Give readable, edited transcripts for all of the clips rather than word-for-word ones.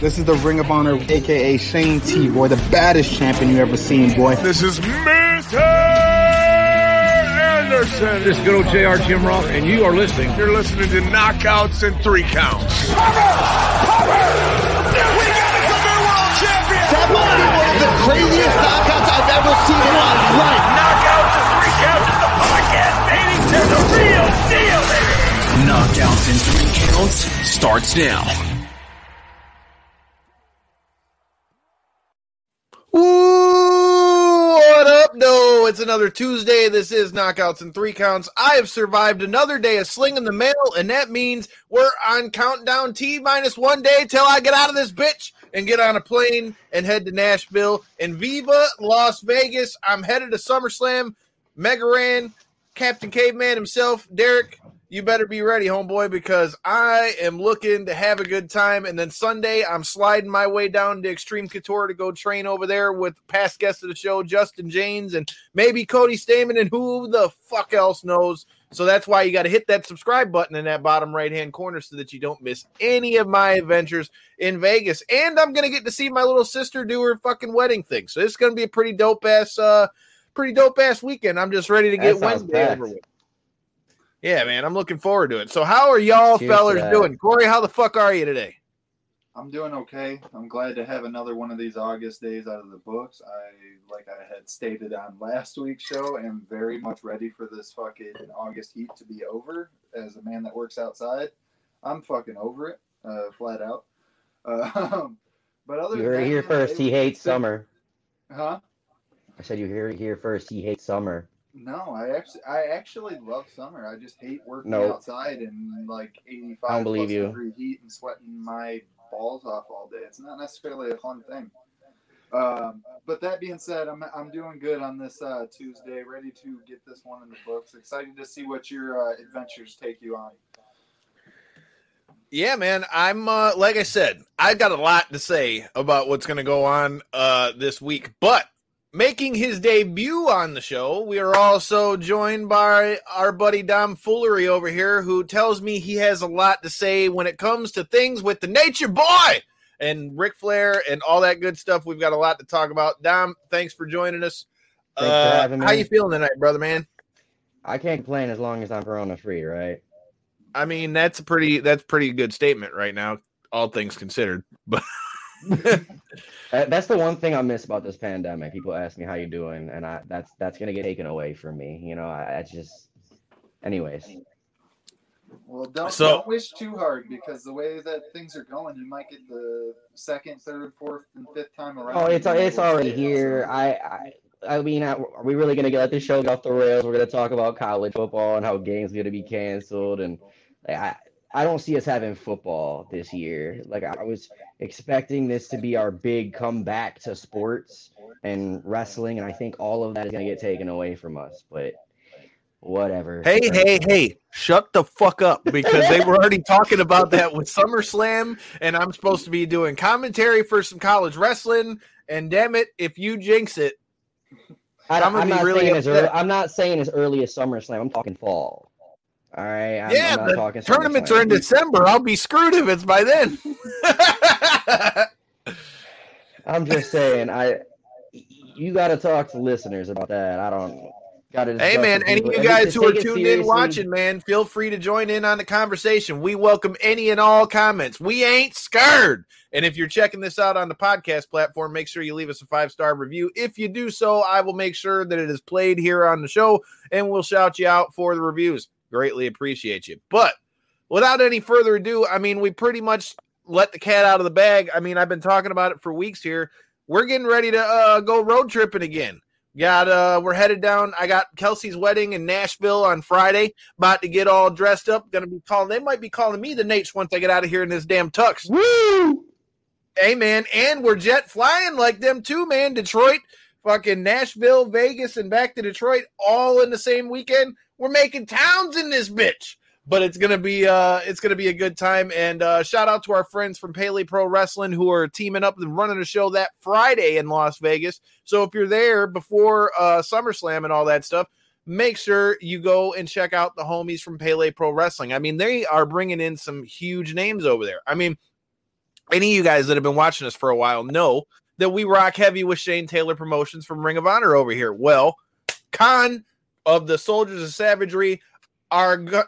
This is the Ring of Honor, a.k.a. Shane T, boy, the baddest champion you ever seen, boy. This is Mr. Anderson. This is good old JR Jim Ross, and you are listening. You're listening to Knockouts and Three Counts. Cover! Cover! We got a Premier World Champion! That might be one of the craziest knockouts I've ever seen in my life. Knockouts and Three Counts is the podcast, baby! To the real deal, baby! Knockouts and Three Counts starts now. No, it's another Tuesday. This is Knockouts and Three Counts. I have survived another day of slinging the mail, and that means we're on countdown T minus one day till I get out of this bitch and get on a plane and head to Nashville and Viva Las Vegas. I'm headed to SummerSlam. Megaran, Captain Caveman himself, Derek, you better be ready, homeboy, because I am looking to have a good time. And then Sunday, I'm sliding my way down to Extreme Couture to go train over there with past guests of the show, Justin James, and maybe Cody Stamen, and who the fuck else knows. So that's why you got to hit that subscribe button in that bottom right-hand corner so that you don't miss any of my adventures in Vegas. And I'm going to get to see my little sister do her fucking wedding thing. So it's going to be a pretty dope-ass weekend. I'm just ready to get Wednesday over with. Yeah, man, I'm looking forward to it. So how are y'all fellers doing? Corey, how the fuck are you today? I'm doing okay. I'm glad to have another one of these August days out of the books. Like I had stated on last week's show, am very much ready for this fucking August heat to be over. As a man that works outside, I'm fucking over it, flat out. But other than that, here first. He hates summer. Huh? I said you hear it here first. He hates summer. No, I actually love summer. I just hate working outside in like 85 plus degree heat and sweating my balls off all day. It's not necessarily a fun thing. But that being said, I'm doing good on this Tuesday. Ready to get this one in the books. Excited to see what your adventures take you on. Yeah, man, I'm like I said, I've got a lot to say about what's going to go on this week, but. Making his debut on the show, we are also joined by our buddy Dom Foolery over here, who tells me he has a lot to say when it comes to things with the Nature Boy and Ric Flair and all that good stuff. We've got a lot to talk about. Dom, thanks for joining us. Thanks for having me. How you feeling tonight, brother, man? I can't complain as long as I'm corona-free, right? I mean, that's a pretty good statement right now, all things considered, but... That's the one thing I miss about this pandemic. People ask me how you doing, and that's gonna get taken away from me. You know, anyways. Well, don't wish too hard, because the way that things are going, you might get the second, third, fourth, and fifth time around. Oh, it's already here. I mean, are we really gonna let this show off the rails? We're gonna talk about college football and how games are gonna be canceled, and I don't see us having football this year. Like, I was expecting this to be our big comeback to sports and wrestling, and I think all of that is going to get taken away from us, but whatever. Hey, shut the fuck up, because they were already talking about that with SummerSlam, and I'm supposed to be doing commentary for some college wrestling, and damn it, if you jinx it, I'm not saying as early as SummerSlam. I'm talking fall. All right. I'm not talking tournaments are in December. I'll be screwed if it's by then. I'm just saying, you got to talk to listeners about that. I don't. Hey, man, any of you guys who are tuned in watching, man, feel free to join in on the conversation. We welcome any and all comments. We ain't scared. And if you're checking this out on the podcast platform, make sure you leave us a 5-star review. If you do so, I will make sure that it is played here on the show, and we'll shout you out for the reviews. Greatly appreciate you. But without any further ado, I mean, we pretty much let the cat out of the bag. I mean, I've been talking about it for weeks here. We're getting ready to go road tripping again. We're headed down. I got Kelsey's wedding in Nashville on Friday. About to get all dressed up. They might be calling me the Nates once I get out of here in this damn tux. Woo! Hey, man. And we're jet flying like them too, man. Detroit, fucking Nashville, Vegas, and back to Detroit all in the same weekend. We're making towns in this bitch, but it's gonna be a good time. And shout out to our friends from Pelle Pro Wrestling who are teaming up and running a show that Friday in Las Vegas. So if you're there before SummerSlam and all that stuff, make sure you go and check out the homies from Pelle Pro Wrestling. I mean, they are bringing in some huge names over there. I mean, any of you guys that have been watching us for a while know that we rock heavy with Shane Taylor Promotions from Ring of Honor over here. Well, Khan of the Soldiers of Savagery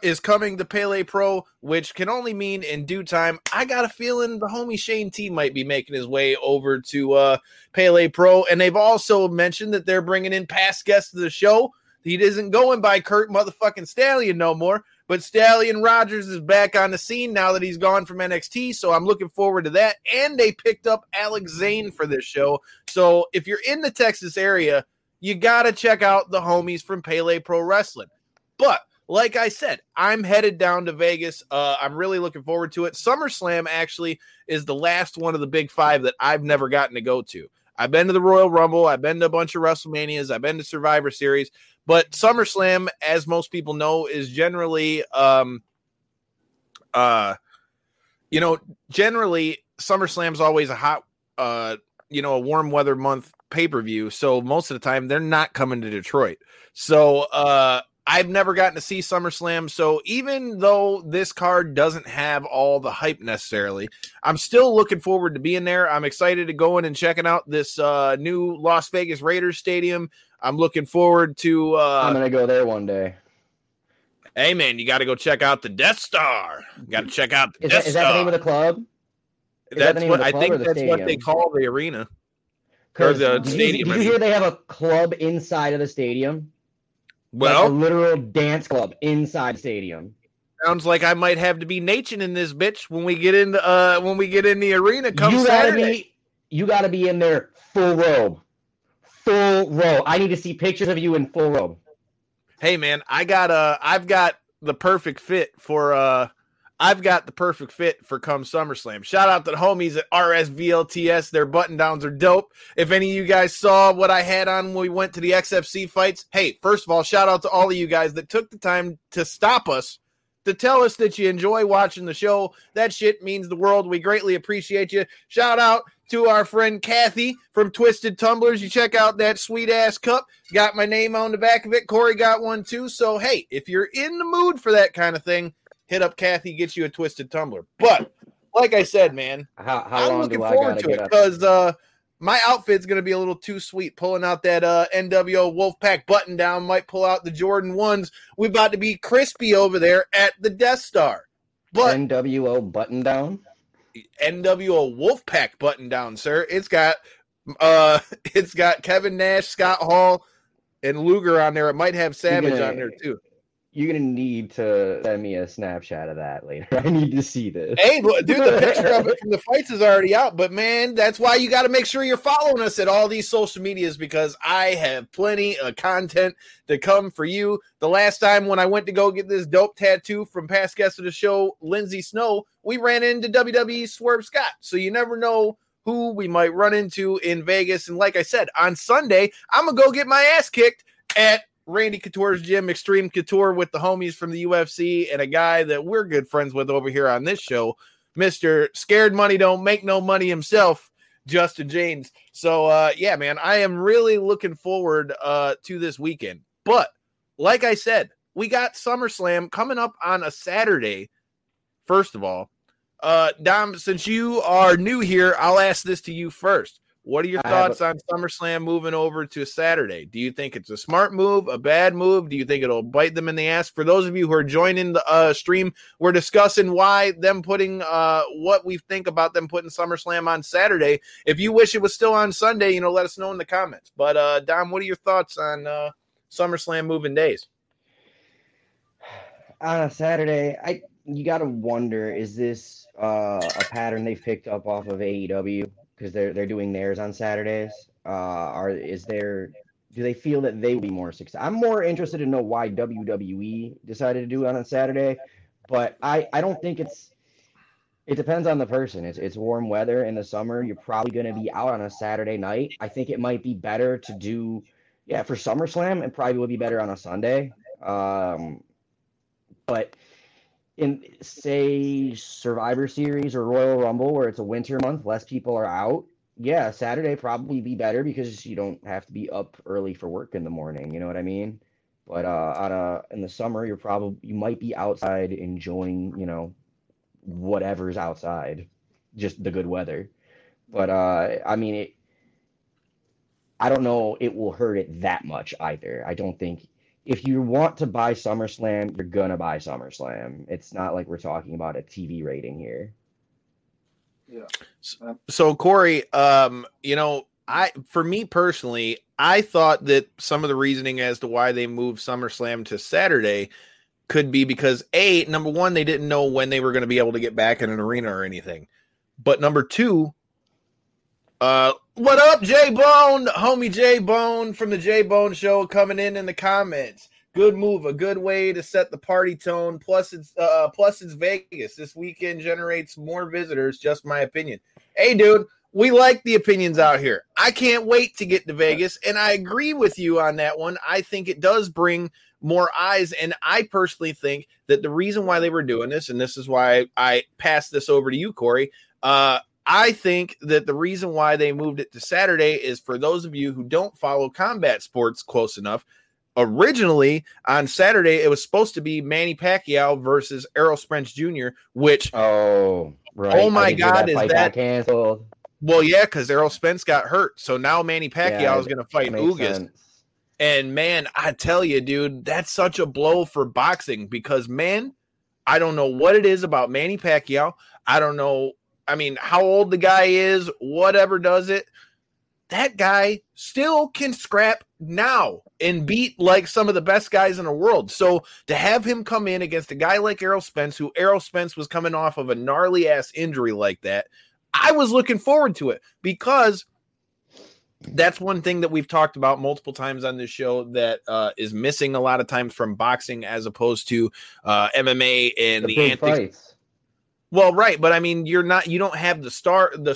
is coming to Pelle Pro, which can only mean in due time. I got a feeling the homie Shane T might be making his way over to Pelle Pro, and they've also mentioned that they're bringing in past guests of the show. He isn't going by Kurt motherfucking Stallion no more, but Stallion Rogers is back on the scene now that he's gone from NXT, so I'm looking forward to that. And they picked up Alex Zane for this show, so if you're in the Texas area, you got to check out the homies from Pelle Pro Wrestling. But like I said, I'm headed down to Vegas. I'm really looking forward to it. SummerSlam actually is the last one of the big five that I've never gotten to go to. I've been to the Royal Rumble. I've been to a bunch of WrestleManias. I've been to Survivor Series. But SummerSlam, as most people know, is generally, generally SummerSlam's always a hot, a warm weather month pay-per-view. So most of the time they're not coming to Detroit. So, I've never gotten to see SummerSlam, so even though this card doesn't have all the hype necessarily, I'm still looking forward to being there. I'm excited to go in and checking out this new Las Vegas Raiders stadium. I'm looking forward to... I'm going to go there one day. Hey, man, you got to go check out the Death Star. Got to check out the Death Star. Is that the name of the club? That's what they call the arena. Did you hear they have a club inside of the stadium? Well, like a literal dance club inside stadium. Sounds like I might have to be nature in this bitch when we get in. When we get in the arena, you gotta be in there full robe, I need to see pictures of you in full robe. Hey man, I've got the perfect fit for. I've got the perfect fit for come SummerSlam. Shout out to the homies at RSVLTS. Their button downs are dope. If any of you guys saw what I had on when we went to the XFC fights, hey, first of all, shout out to all of you guys that took the time to stop us, to tell us that you enjoy watching the show. That shit means the world. We greatly appreciate you. Shout out to our friend Kathy from Twisted Tumblers. You check out that sweet-ass cup. Got my name on the back of it. Corey got one too. So, hey, if you're in the mood for that kind of thing, hit up Kathy, get you a Twisted Tumbler. But like I said, man, I'm looking forward to it because my outfit's going to be a little too sweet. Pulling out that NWO Wolfpack button down, might pull out the Jordan 1s. We're about to be crispy over there at the Death Star. But NWO button down? NWO Wolfpack button down, sir. It's got Kevin Nash, Scott Hall, and Luger on there. It might have Savage on there, too. You're going to need to send me a Snapchat of that later. I need to see this. Hey, dude, the picture of it from the fights is already out. But, man, that's why you got to make sure you're following us at all these social medias because I have plenty of content to come for you. The last time when I went to go get this dope tattoo from past guest of the show, Lindsay Snow, we ran into WWE Swerve Scott. So you never know who we might run into in Vegas. And like I said, on Sunday, I'm going to go get my ass kicked at Randy Couture's gym, Extreme Couture, with the homies from the UFC and a guy that we're good friends with over here on this show, Mr. Scared Money Don't Make No Money himself, Justin James. So, yeah, man, I am really looking forward to this weekend. But, like I said, we got SummerSlam coming up on a Saturday, first of all. Dom, since you are new here, I'll ask this to you first. What are your thoughts on SummerSlam moving over to Saturday? Do you think it's a smart move, a bad move? Do you think it'll bite them in the ass? For those of you who are joining the stream, we're discussing why them putting what we think about them putting SummerSlam on Saturday. If you wish it was still on Sunday, let us know in the comments. But, Dom, what are your thoughts on SummerSlam moving days? On Saturday, you got to wonder, is this a pattern they picked up off of AEW? Because they're doing theirs on Saturdays. Do they feel that they will be more successful? I'm more interested to know why WWE decided to do it on Saturday, but I don't think it depends on the person. It's warm weather in the summer. You're probably going to be out on a Saturday night. I think it might be better to do, for SummerSlam, it probably would be better on a Sunday. But in, say, Survivor Series or Royal Rumble, where it's a winter month, less people are out, Saturday probably be better because you don't have to be up early for work in the morning, you know what I mean? But in the summer, you might be outside enjoying, whatever's outside. just the good weather. But, I mean, I don't know it will hurt it that much either. I don't think if you want to buy SummerSlam, you're going to buy SummerSlam. It's not like we're talking about a TV rating here. Yeah. So, Corey, you know, for me personally, I thought that some of the reasoning as to why they moved SummerSlam to Saturday could be because, A, number one, they didn't know when they were going to be able to get back in an arena or anything. But number two, what up, J-Bone? Homie J-Bone from the J-Bone Show coming in the comments. Good move, a good way to set the party tone. Plus it's Vegas. This weekend generates more visitors, just my opinion. Hey, dude, we like the opinions out here. I can't wait to get to Vegas, and I agree with you on that one. I think it does bring more eyes, and I personally think that the reason why they were doing this, and this is why I passed this over to you, Corey, I think that the reason why they moved it to Saturday is for those of you who don't follow combat sports close enough. Originally, on Saturday, it was supposed to be Manny Pacquiao versus Errol Spence Jr., which, oh, right. Oh my God, is that canceled? Well, yeah, because Errol Spence got hurt. So now Manny Pacquiao is going to fight Ugas. Sense. And, man, I tell you, dude, that's such a blow for boxing because, man, I don't know what it is about Manny Pacquiao. I don't know, I mean, how old the guy is, whatever does it. That guy still can scrap now and beat like some of the best guys in the world. So to have him come in against a guy like Errol Spence, who Errol Spence was coming off of a gnarly ass injury like that, I was looking forward to it because that's one thing that we've talked about multiple times on this show that is missing a lot of times from boxing as opposed to MMA and the antics. Well, right. But I mean, you don't have the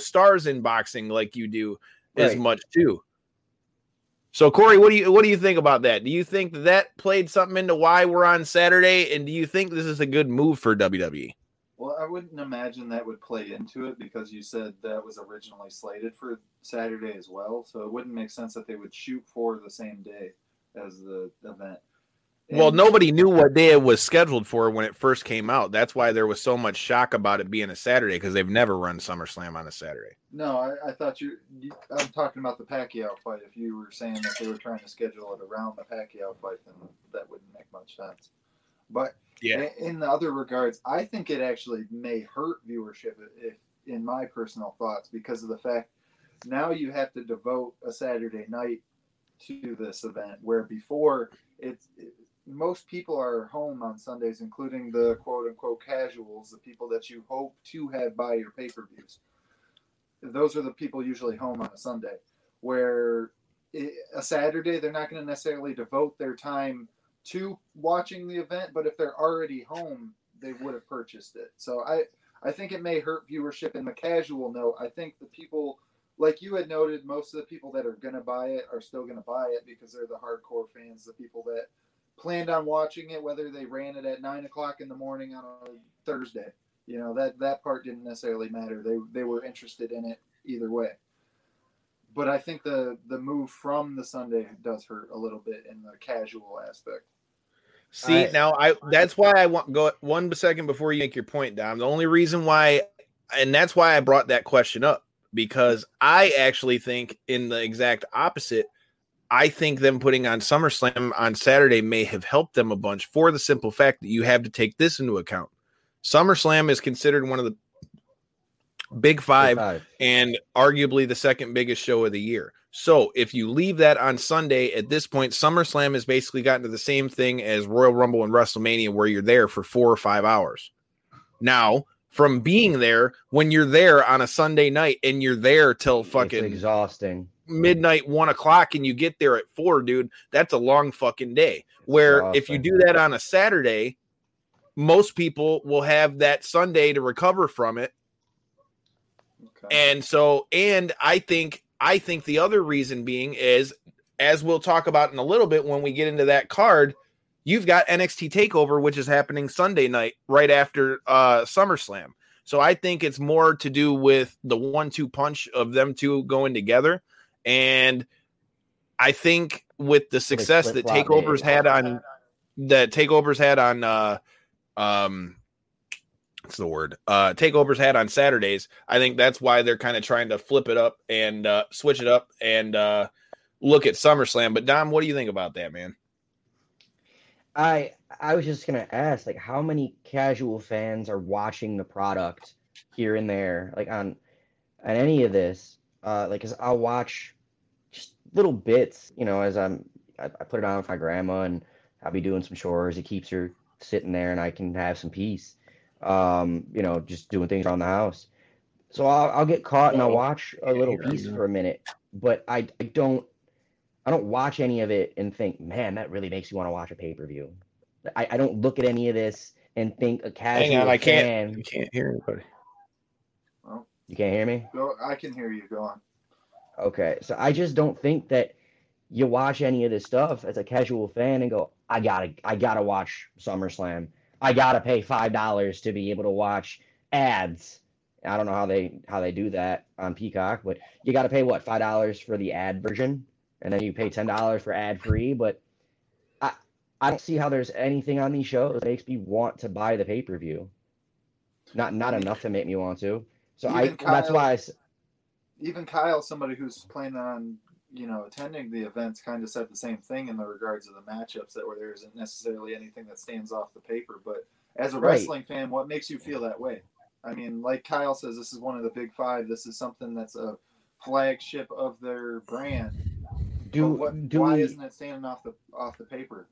stars in boxing like you do. Right. As much too. So Corey, what do you think about that? Do you think that played something into why we're on Saturday, and do you think this is a good move for WWE? Well, I wouldn't imagine that would play into it because you said that was originally slated for Saturday as well, so it wouldn't make sense that they would shoot for the same day as the event. And well, nobody knew what day it was scheduled for when it first came out. That's why there was so much shock about it being a Saturday because they've never run SummerSlam on a Saturday. No, I thought I'm talking about the Pacquiao fight. If you were saying that they were trying to schedule it around the Pacquiao fight, then that wouldn't make much sense. But yeah, in the other regards, I think it actually may hurt viewership, if in my personal thoughts, because of the fact now you have to devote a Saturday night to this event, where before most people are home on Sundays, including the quote-unquote casuals, the people that you hope to have buy your pay-per-views. Those are the people usually home on a Sunday, where a Saturday, they're not going to necessarily devote their time to watching the event, but if they're already home, they would have purchased it. So I think it may hurt viewership in the casual note. I think the people, like you had noted, most of the people that are going to buy it are still going to buy it because they're the hardcore fans, the people that planned on watching it, whether they ran it at 9:00 in the morning on a Thursday. You know, that part didn't necessarily matter. They were interested in it either way. But I think the move from the Sunday does hurt a little bit in the casual aspect. See, that's why I want go 1 second before you make your point, Dom. The only reason why, and that's why I brought that question up, because I actually think in the exact opposite. I think them putting on SummerSlam on Saturday may have helped them a bunch for the simple fact that you have to take this into account. SummerSlam is considered one of the big five and arguably the second biggest show of the year. So if you leave that on Sunday at this point, SummerSlam has basically gotten to the same thing as Royal Rumble and WrestleMania, where you're there for 4 or 5 hours. Now, from being there, when you're there on a Sunday night and you're there till fucking it's exhausting. Midnight, 1:00, and you get there at 4, dude, that's a long fucking day. Where if you do that on a Saturday, most people will have that Sunday to recover from it. Okay. And so, and I think the other reason being is, as we'll talk about in a little bit when we get into that card, you've got NXT TakeOver, which is happening Sunday night right after SummerSlam. So I think it's more to do with the 1-2 punch of them two going together. And I think with the success that TakeOver's had on That's the word. TakeOver's had on Saturdays. I think that's why they're kind of trying to flip it up and switch it up and look at SummerSlam. But Dom, what do you think about that, man? I was just going to ask, like, how many casual fans are watching the product here and there, like on any of this? Like, 'cause I'll watch just little bits, you know, as I put it on with my grandma and I'll be doing some chores. It keeps her sitting there and I can have some peace. You know, just doing things around the house. So I'll get caught and I'll watch a little piece for a minute, but I don't watch any of it and think, man, that really makes you want to watch a pay-per-view. I don't look at any of this and think a casual fan. Hang on, I can't hear anybody. Well, you can't hear me? No, I can hear you. Go on. Okay, so I just don't think that you watch any of this stuff as a casual fan and go, I gotta watch SummerSlam. I gotta pay $5 to be able to watch ads. I don't know how they do that on Peacock, but you gotta pay what, $5 for the ad version, and then you pay $10 for ad free. But I don't see how there's anything on these shows that makes me want to buy the pay per view. Not enough to make me want to. So even Kyle, somebody who's planning on, you know, attending the events, kind of said the same thing in the regards of the matchups that where there isn't necessarily anything that stands off the paper. But as a wrestling fan, what makes you feel that way? I mean, like Kyle says, this is one of the big five. This is something that's a flagship of their brand. Why isn't it standing off the paper?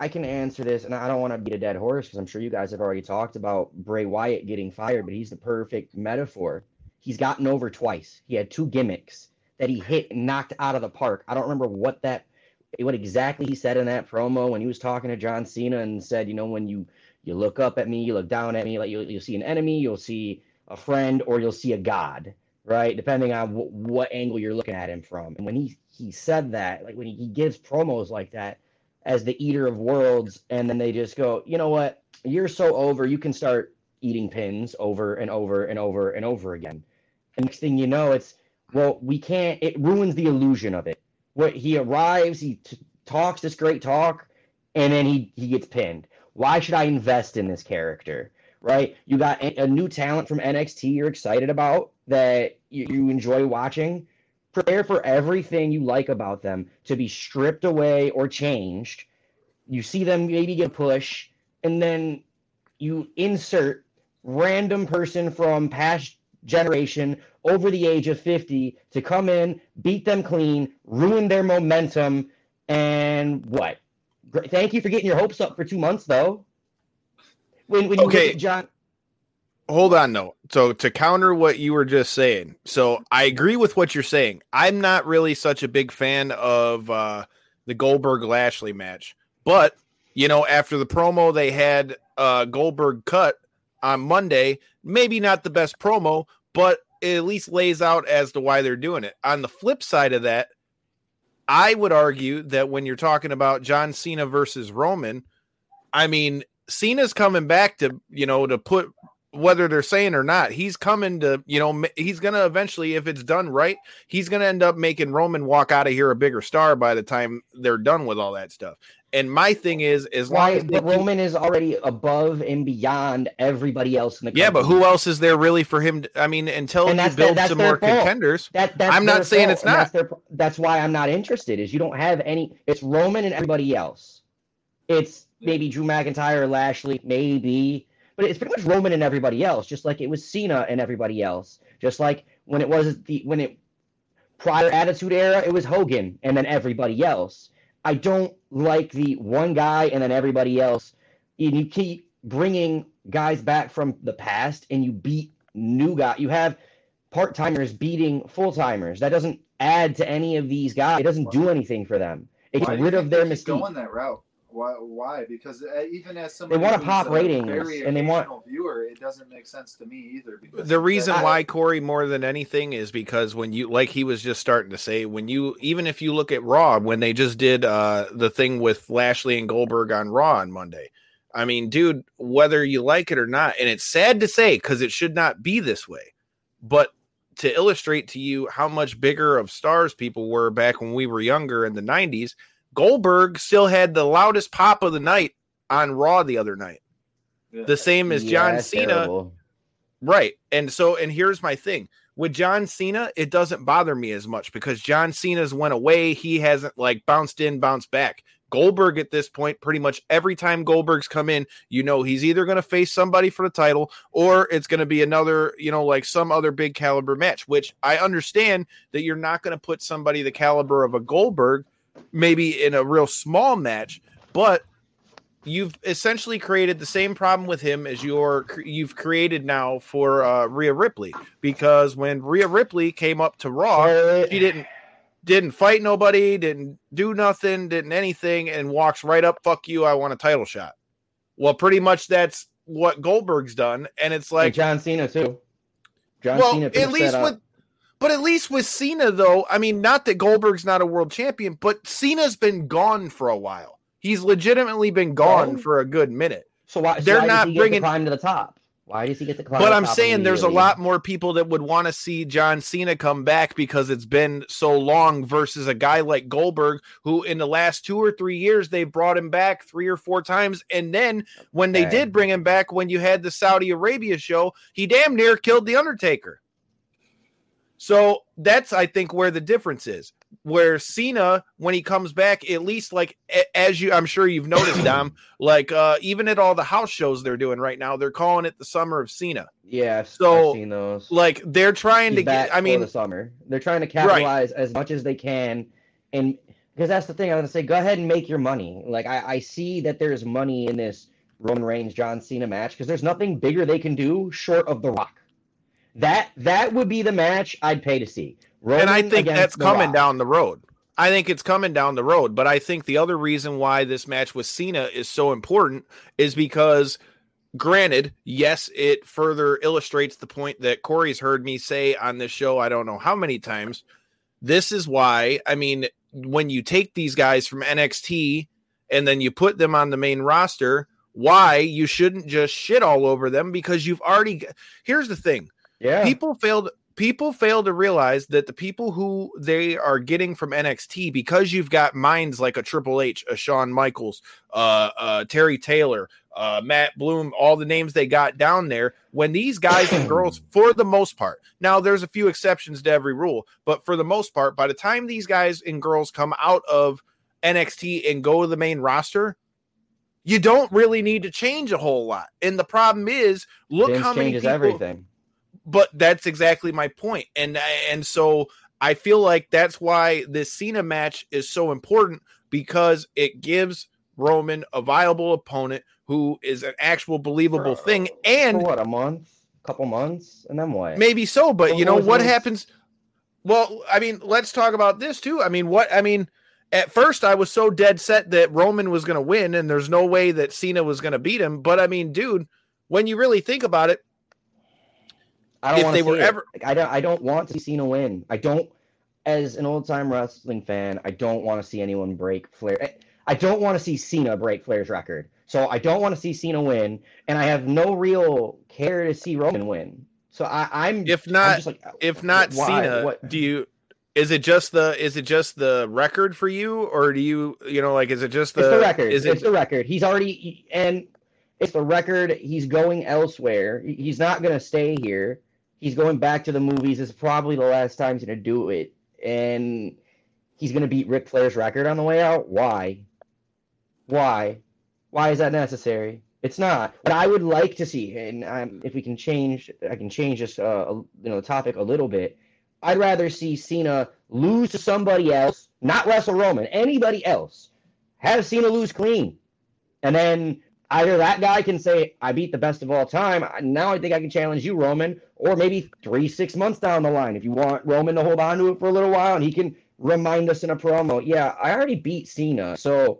I can answer this, and I don't want to beat a dead horse because I'm sure you guys have already talked about Bray Wyatt getting fired, but he's the perfect metaphor. He's gotten over twice. He had two gimmicks that he hit and knocked out of the park. I don't remember what exactly he said in that promo when he was talking to John Cena and said, you know, when you look up at me, you look down at me, like you'll see an enemy, you'll see a friend, or you'll see a god, right? Depending on what angle you're looking at him from. And when he said that, like when he gives promos like that as the eater of worlds, and then they just go, you know what? You're so over, you can start eating pins over and over and over and over again. And next thing you know, it's, well, we can't, it ruins the illusion of it. What he arrives, he talks this great talk, and then he gets pinned. Why should I invest in this character, right? You got a new talent from NXT you're excited about that you enjoy watching. Prepare for everything you like about them to be stripped away or changed. You see them maybe get a push, and then you insert random person from past generation over the age of 50 to come in, beat them clean, ruin their momentum, and what? Thank you for getting your hopes up for 2 months, though. When you get John, hold on, though. So to counter what you were just saying, so I agree with what you're saying. I'm not really such a big fan of the Goldberg-Lashley match, but you know, after the promo they had Goldberg cut on Monday, maybe not the best promo, but it at least lays out as to why they're doing it. On the flip side of that, I would argue that when you're talking about John Cena versus Roman, I mean, Cena's coming back to, you know, to put, whether they're saying or not, he's coming to, you know, he's going to eventually, if it's done right, he's going to end up making Roman walk out of here a bigger star by the time they're done with all that stuff. And my thing is, as long as Roman is already above and beyond everybody else in the country. Yeah, but who else is there really for him? I mean, until you build some more contenders, I'm not saying it's not. That's why I'm not interested, is you don't have any. It's Roman and everybody else. It's maybe Drew McIntyre or Lashley, maybe. But it's pretty much Roman and everybody else, just like it was Cena and everybody else. Just like when it was prior Attitude Era, it was Hogan and then everybody else. I don't like the one guy and then everybody else. And you keep bringing guys back from the past and you beat new guys. You have part-timers beating full-timers. That doesn't add to any of these guys. It doesn't do anything for them. It gets rid of their mystique. Why do you keep going that route? Why? Because even as somebody they want to pop ratings and they want viewer, it doesn't make sense to me either. The reason why, Corey, more than anything, is because when you, like he was just starting to say, when you, even if you look at Raw, when they just did the thing with Lashley and Goldberg on Raw on Monday, I mean, dude, whether you like it or not, and it's sad to say because it should not be this way, but to illustrate to you how much bigger of stars people were back when we were younger in the 90s. Goldberg still had the loudest pop of the night on Raw the other night. the same as John Cena. Terrible. Right. And so, and here's my thing. With John Cena, it doesn't bother me as much because John Cena's went away. He hasn't like bounced in, bounced back. Goldberg at this point, pretty much every time Goldberg's come in, you know, he's either going to face somebody for the title or it's going to be another, you know, like some other big caliber match, which I understand that you're not going to put somebody the caliber of a Goldberg maybe in a real small match, but you've essentially created the same problem with him as you've created now for Rhea Ripley, because when Rhea Ripley came up to Raw, she didn't fight nobody, didn't do nothing, didn't anything, and walks right up, fuck you, I want a title shot. Well, pretty much that's what Goldberg's done, and it's like... And John Cena, too. John Cena at least that with, but at least with Cena, though, I mean, not that Goldberg's not a world champion, but Cena's been gone for a while. He's legitimately been gone for a good minute. So why does he get the climb to the top? Why does he get the climb? But I'm saying there's a lot more people that would want to see John Cena come back because it's been so long versus a guy like Goldberg, who in the last 2 or 3 years, they brought him back 3 or 4 times. And then when they did bring him back, when you had the Saudi Arabia show, he damn near killed The Undertaker. So that's, I think, where the difference is. Where Cena, when he comes back, at least like as you, I'm sure you've noticed, Dom, like even at all the house shows they're doing right now, they're calling it the Summer of Cena. Yeah, so I've seen those. Like they're trying to get. I mean, the summer they're trying to capitalize as much as they can, and because that's the thing I'm gonna say. Go ahead and make your money. Like I see that there's money in this Roman Reigns John Cena match because there's nothing bigger they can do short of The Rock. That would be the match I'd pay to see. Roman and I think that's coming down the road. I think it's coming down the road. But I think the other reason why this match with Cena is so important is because, granted, yes, it further illustrates the point that Corey's heard me say on this show I don't know how many times. This is why, I mean, when you take these guys from NXT and then you put them on the main roster, why you shouldn't just shit all over them because you've already... Here's the thing. Yeah, people fail to realize that the people who they are getting from NXT, because you've got minds like a Triple H, a Shawn Michaels, Terry Taylor, Matt Bloom, all the names they got down there, when these guys and girls, for the most part, now there's a few exceptions to every rule, but for the most part, by the time these guys and girls come out of NXT and go to the main roster, you don't really need to change a whole lot. And the problem is, look how many people... everything. But that's exactly my point. And so I feel like that's why this Cena match is so important, because it gives Roman a viable opponent who is an actual believable thing. And for what, a couple months? And then what? Maybe so, but so you know what happens? Well, I mean, let's talk about this too. I mean, at first I was so dead set that Roman was going to win and there's no way that Cena was going to beat him. But I mean, dude, when you really think about it, I don't want to see Cena win. I don't, as an old-time wrestling fan, I don't want to see anyone break Flair. I don't want to see Cena break Flair's record. So I don't want to see Cena win, and I have no real care to see Roman win. So I'm just like, if not why? Cena, what? Is it just the record for you, or do you know, like, is it just the? It's the record. It's the record. He's already and. It's the record. He's going elsewhere. He's not going to stay here. He's going back to the movies. It's probably the last time he's going to do it. And he's going to beat Ric Flair's record on the way out. Why? Why is that necessary? It's not. But I would like to see, and if we can change, I can change this, the topic a little bit. I'd rather see Cena lose to somebody else, not wrestle Roman, anybody else. Have Cena lose clean. And then... either that guy can say, I beat the best of all time, now I think I can challenge you, Roman, or maybe 3-6 months down the line if you want Roman to hold on to it for a little while and he can remind us in a promo, yeah, I already beat Cena, so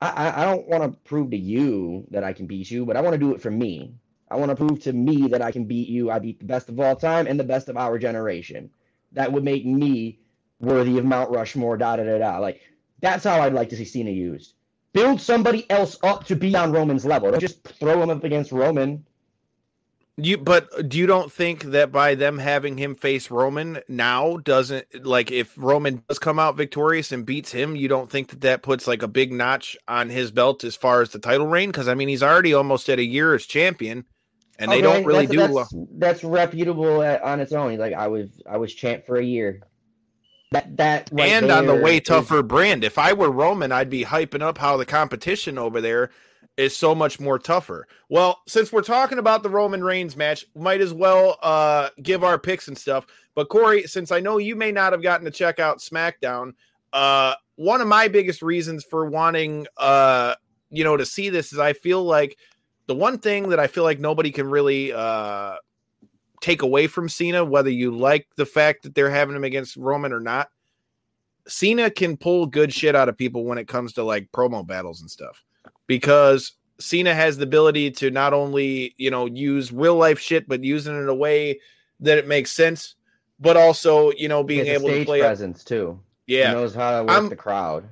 I don't want to prove to you that I can beat you, but I want to do it for me. I want to prove to me that I can beat you. I beat the best of all time and the best of our generation. That would make me worthy of Mount Rushmore, da-da-da-da. Like, that's how I'd like to see Cena used. Build somebody else up to be on Roman's level. Don't just throw him up against Roman. But you don't think that by them having him face Roman now doesn't, like, if Roman does come out victorious and beats him, you don't think that that puts like a big notch on his belt as far as the title reign? Because I mean, he's already almost at a year as champion, and they don't really That's reputable on its own. Like, I was champ for a year. That right, and on the way tougher brand. If I were Roman, I'd be hyping up how the competition over there is so much more tougher. Well, since we're talking about the Roman Reigns match, might as well give our picks and stuff. But Corey, since I know you may not have gotten to check out SmackDown, one of my biggest reasons for wanting to see this is I feel like the one thing that I feel like nobody can really take away from Cena, whether you like the fact that they're having him against Roman or not, Cena can pull good shit out of people when it comes to like promo battles and stuff. Because Cena has the ability to not only, use real life shit, but using it in a way that it makes sense, but also, being able to play presence too. Yeah. He knows how to work the crowd.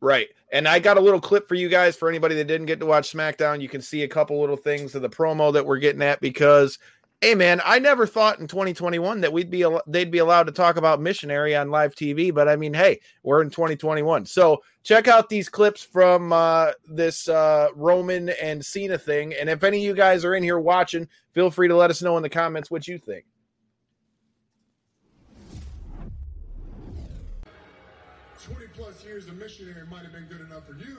Right. And I got a little clip for you guys, for anybody that didn't get to watch SmackDown. You can see a couple little things of the promo that we're getting at, because, hey man, I never thought in 2021 that they'd be allowed to talk about missionary on live TV, but I mean, hey, we're in 2021. So check out these clips from this Roman and Cena thing. And if any of you guys are in here watching, feel free to let us know in the comments what you think. "20-plus years of missionary might have been good enough for you,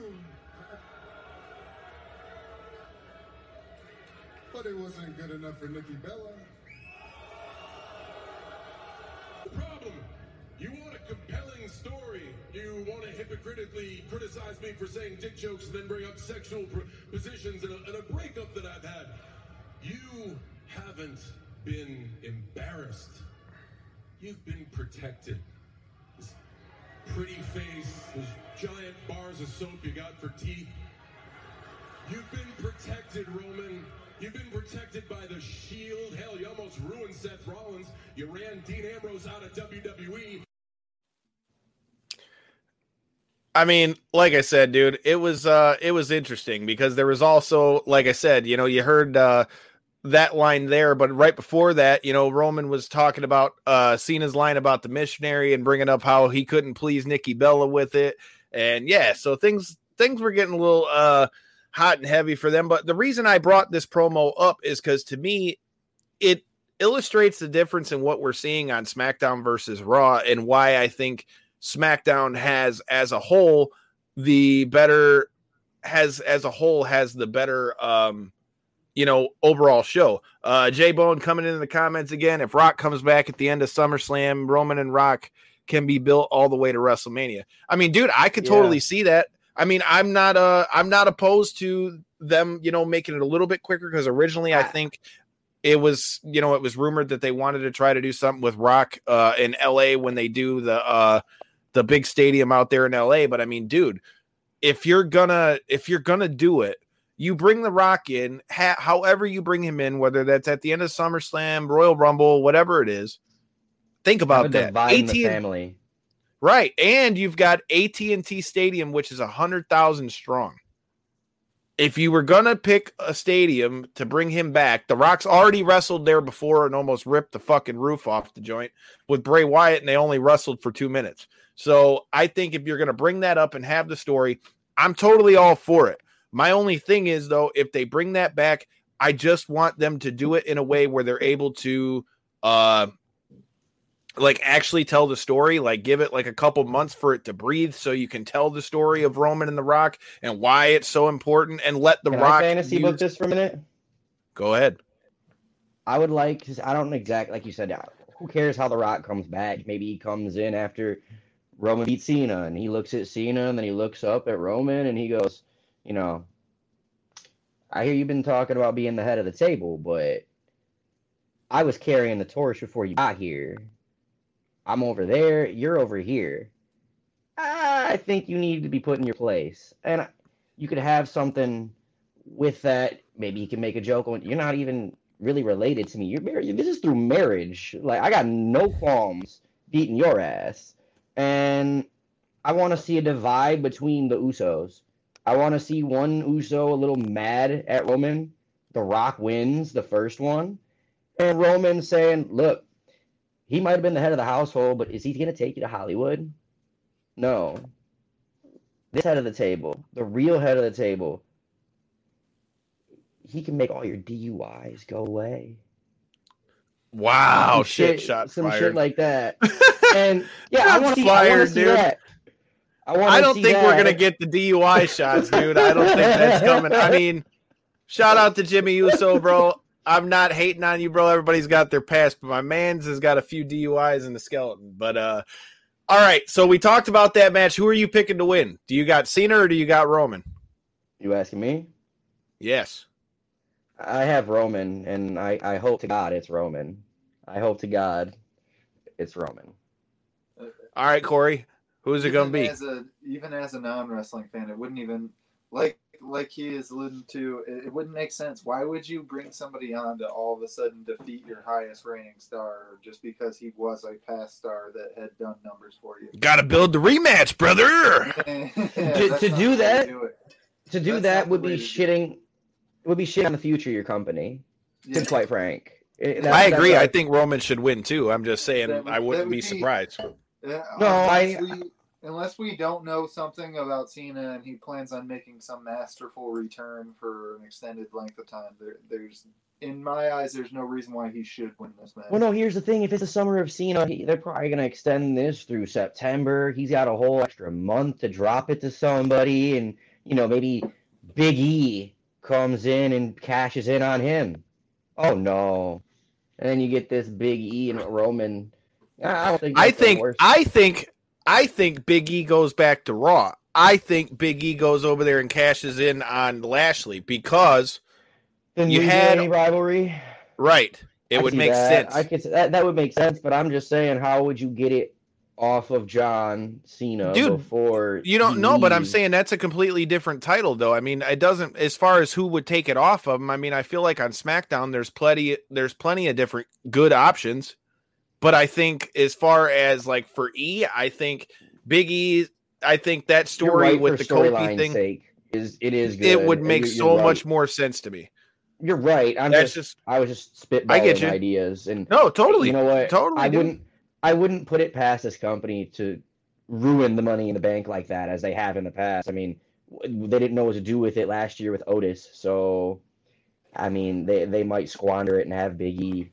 but it wasn't good enough for Nikki Bella. The problem, you want a compelling story. You want to hypocritically criticize me for saying dick jokes and then bring up sexual positions and a breakup that I've had. You haven't been embarrassed. You've been protected. This pretty face, those giant bars of soap you got for teeth. You've been protected, Roman. You've been protected by the Shield. Hell, you almost ruined Seth Rollins. You ran Dean Ambrose out of WWE." I mean, like I said, dude, it was interesting because there was also, like I said, you heard that line there, but right before that, Roman was talking about Cena's line about the missionary and bringing up how he couldn't please Nikki Bella with it, and yeah, so things were getting a little hot and heavy for them. But the reason I brought this promo up is because to me, it illustrates the difference in what we're seeing on SmackDown versus Raw, and why I think SmackDown has the better overall show. J Bone coming in the comments again. "If Rock comes back at the end of SummerSlam, Roman and Rock can be built all the way to WrestleMania." I mean, dude, I could totally see that. I mean, I'm not opposed to them, making it a little bit quicker, because originally I think it was rumored that they wanted to try to do something with Rock in LA when they do the big stadium out there in LA. But I mean, dude, if you're gonna do it, you bring the Rock in, however you bring him in, whether that's at the end of SummerSlam, Royal Rumble, whatever it is. Think about that. The family. Right, and you've got AT&T Stadium, which is 100,000 strong. If you were going to pick a stadium to bring him back, The Rock's already wrestled there before and almost ripped the fucking roof off the joint with Bray Wyatt, and they only wrestled for 2 minutes. So I think if you're going to bring that up and have the story, I'm totally all for it. My only thing is, though, if they bring that back, I just want them to do it in a way where they're able to actually tell the story, like give it like a couple months for it to breathe so you can tell the story of Roman and The Rock and why it's so important, and let The Rock fantasy book this for a minute. Go ahead. I would like, I don't exactly, like you said, who cares how The Rock comes back? Maybe he comes in after Roman beats Cena and he looks at Cena and then he looks up at Roman and he goes, "I hear you've been talking about being the head of the table, but I was carrying the torch before you got here. I'm over there. You're over here. I think you need to be put in your place." And you could have something with that. Maybe you can make a joke on, "You're not even really related to me. You're married. This is through marriage. Like, I got no qualms beating your ass." And I want to see a divide between the Usos. I want to see one Uso a little mad at Roman, The Rock wins the first one. And Roman saying, look, he might have been the head of the household, but is he going to take you to Hollywood? No. This head of the table, the real head of the table, he can make all your DUIs go away. Wow, shit like that. And yeah, I want to see that. I don't think we're gonna get the DUI shots, dude. I don't think that's coming. I mean, shout out to Jimmy Uso, bro. I'm not hating on you, bro. Everybody's got their past, but my man's has got a few DUIs in the skeleton. But all right, so we talked about that match. Who are you picking to win? Do you got Cena or do you got Roman? You asking me? Yes. I have Roman, and I hope to God it's Roman. I hope to God it's Roman. All right, Corey. Who's it going to be? Even as a non-wrestling fan, it wouldn't even, like he is alluding to, it wouldn't make sense. Why would you bring somebody on to all of a sudden defeat your highest reigning star just because he was a past star that had done numbers for you? Got to build the rematch, brother! To do that would be shitting on the future of your company, to be quite frank. I agree. I think Roman should win, too. I'm just saying I wouldn't be surprised. Unless we don't know something about Cena and he plans on making some masterful return for an extended length of time, in my eyes, there's no reason why he should win this match. Well, no, here's the thing. If it's the summer of Cena, they're probably going to extend this through September. He's got a whole extra month to drop it to somebody, and, you know, maybe Big E comes in and cashes in on him. Oh, no. And then you get this Big E and Roman... I think Big E goes back to Raw. I think Big E goes over there and cashes in on Lashley because you had any rivalry, right? It would make sense. That would make sense, but I'm just saying, how would you get it off of John Cena, dude, before you don't know? But I'm saying that's a completely different title, though. I mean, it doesn't, as far as who would take it off of him. I mean, I feel like on SmackDown, there's plenty of different good options. But I think as far as like for E, I think Big E, I think that story with the Kofi thing is good. It would make so much more sense to me. You're right. I was just spitballing ideas. And no, totally. You know what? Totally. I wouldn't put it past this company to ruin the Money in the Bank like that as they have in the past. I mean, they didn't know what to do with it last year with Otis. So, I mean, they might squander it and have Big E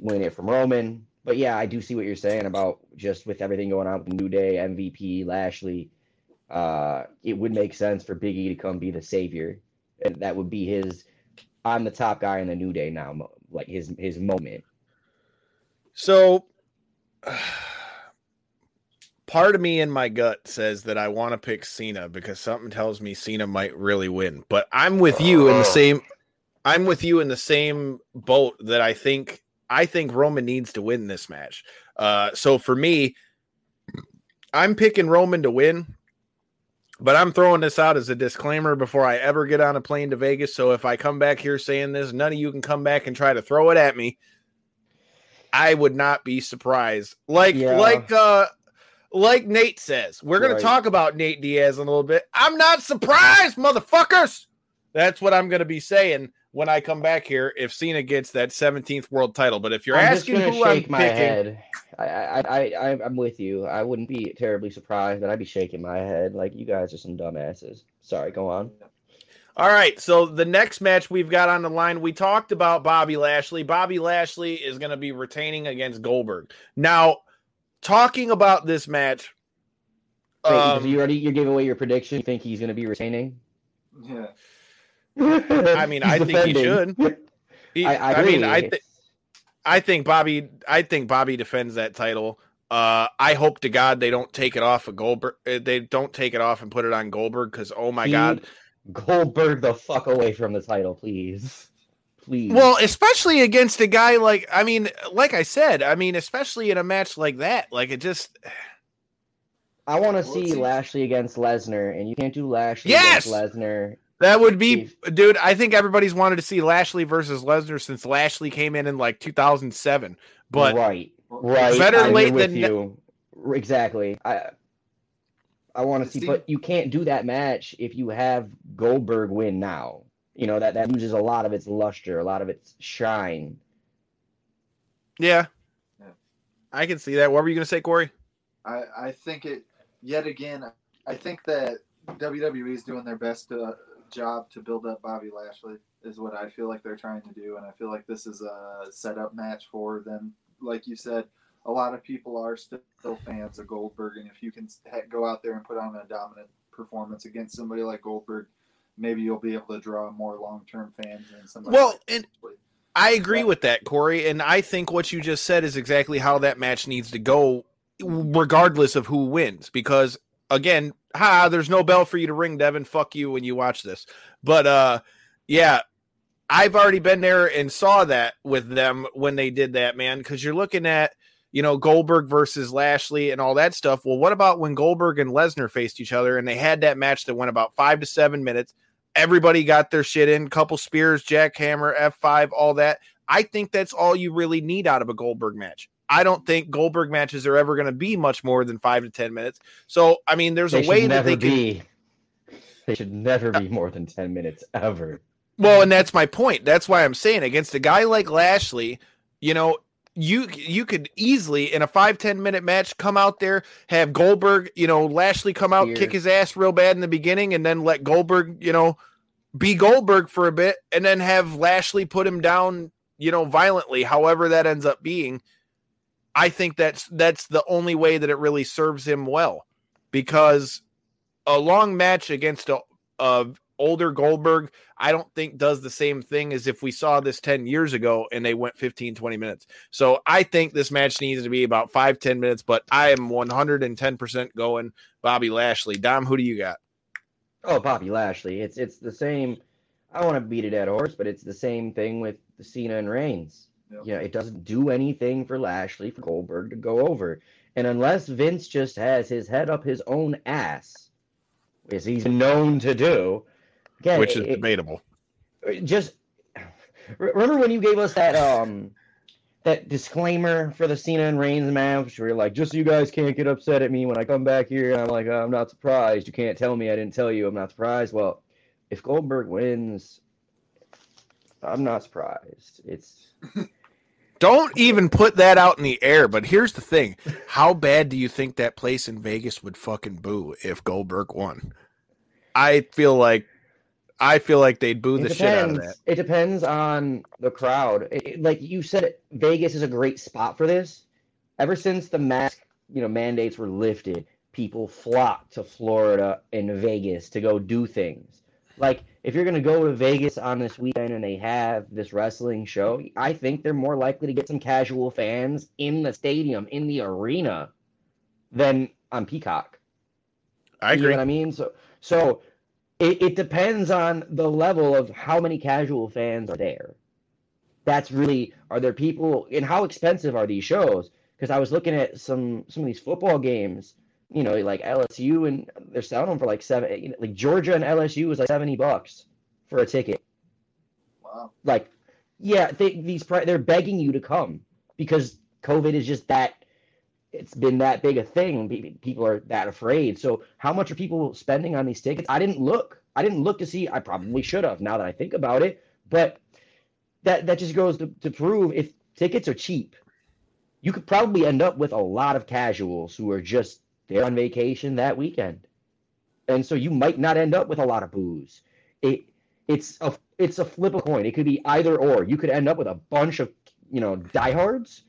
win it from Roman. But yeah, I do see what you're saying about just with everything going on with New Day, MVP, Lashley. It would make sense for Big E to come be the savior, and that would be his "I'm the top guy in the New Day now," like his moment. So, part of me in my gut says that I want to pick Cena because something tells me Cena might really win. But I'm with you in the same. I'm with you in the same boat that I think Roman needs to win this match. So for me, I'm picking Roman to win, but I'm throwing this out as a disclaimer before I ever get on a plane to Vegas. So if I come back here saying this, none of you can come back and try to throw it at me. I would not be surprised. Like Nate says, we're going to talk about Nate Diaz in a little bit. I'm not surprised, motherfuckers. That's what I'm going to be saying when I come back here, if Cena gets that 17th world title. But if you're asking who I'm picking, I'm with you. I wouldn't be terribly surprised, but I'd be shaking my head like you guys are some dumbasses. Sorry, go on. All right, so the next match we've got on the line, we talked about Bobby Lashley. Bobby Lashley is going to be retaining against Goldberg. Now, talking about this match, you gave away your prediction. You think he's going to be retaining? Yeah. I mean, I think he should. I think Bobby defends that title. I hope to God they don't take it off of Goldberg. They don't take it off and put it on Goldberg because oh my God, Goldberg the fuck away from the title, please. Well, especially against a guy especially in a match like that, like it just. I want to see Lashley against Lesnar, and you can't do Lashley against Lesnar. That would be, dude, I think everybody's wanted to see Lashley versus Lesnar since Lashley came in like 2007. But right. Better late than never. Exactly. I want to see, but you can't do that match if you have Goldberg win now. you know, that loses a lot of its luster, a lot of its shine. Yeah. I can see that. What were you going to say, Corey? I think it, yet again, I think that WWE is doing their best job to build up Bobby Lashley is what I feel like they're trying to do. And I feel like this is a setup match for them. Like you said, a lot of people are still fans of Goldberg. And if you can go out there and put on a dominant performance against somebody like Goldberg, maybe you'll be able to draw more long-term fans than somebody. Well, like and I agree with that, Corey. And I think what you just said is exactly how that match needs to go, regardless of who wins. Because, again, there's no bell for you to ring, Devin. Fuck you when you watch this. But, yeah, I've already been there and saw that with them when they did that, man. Because you're looking at, you know, Goldberg versus Lashley and all that stuff. Well, what about when Goldberg and Lesnar faced each other and they had that match that went about 5 to 7 minutes? Everybody got their shit in, couple spears, jackhammer, F5, all that. I think that's all you really need out of a Goldberg match. I don't think Goldberg matches are ever going to be much more than 5 to 10 minutes. So, I mean, there's a way that they should never be more than 10 minutes ever. Well, and that's my point. That's why I'm saying against a guy like Lashley, you know, you could easily in a 5-10 minute match come out there, have Goldberg, you know, Lashley come out, kick his ass real bad in the beginning, and then let Goldberg, you know, be Goldberg for a bit, and then have Lashley put him down, you know, violently, however that ends up being. I think that's the only way that it really serves him well, because a long match against a older Goldberg, I don't think does the same thing as if we saw this 10 years ago and they went 15, 20 minutes. So I think this match needs to be about 5, 10 minutes, but I am 110% going Bobby Lashley. Dom, who do you got? Oh, Bobby Lashley. It's the same. I want to beat a dead horse, but it's the same thing with Cena and Reigns. Yep. You know, it doesn't do anything for Lashley, for Goldberg to go over. And unless Vince just has his head up his own ass, as he's known to do, again, which is debatable. Just remember when you gave us that that disclaimer for the Cena and Reigns match, where you're like, just so you guys can't get upset at me when I come back here, and I'm like, I'm not surprised. You can't tell me I didn't tell you I'm not surprised. Well, if Goldberg wins, I'm not surprised. It's don't even put that out in the air. But here's the thing: how bad do you think that place in Vegas would fucking boo if Goldberg won? I feel like they'd boo the shit out of that. It depends on the crowd. Like you said, Vegas is a great spot for this. Ever since the mask, you know, mandates were lifted, people flocked to Florida and Vegas to go do things. Like, if you're going to go to Vegas on this weekend and they have this wrestling show, I think they're more likely to get some casual fans in the stadium, in the arena, than on Peacock. I agree. You know what I mean? So It depends on the level of how many casual fans are there. That's really, are there people, and how expensive are these shows? Because I was looking at some of these football games, you know, like LSU, and they're selling them for like $7, you know, like Georgia and LSU was like $70 for a ticket. Wow. Like, yeah, they're begging you to come because COVID is just that, it's been that big a thing. People are that afraid. So how much are people spending on these tickets? I didn't look to see. I probably should have, now that I think about it. But that just goes to prove, if tickets are cheap, you could probably end up with a lot of casuals who are just there on vacation that weekend. And so you might not end up with a lot of booze. It's a flip a coin. It could be either or. You could end up with a bunch of, you know, diehards,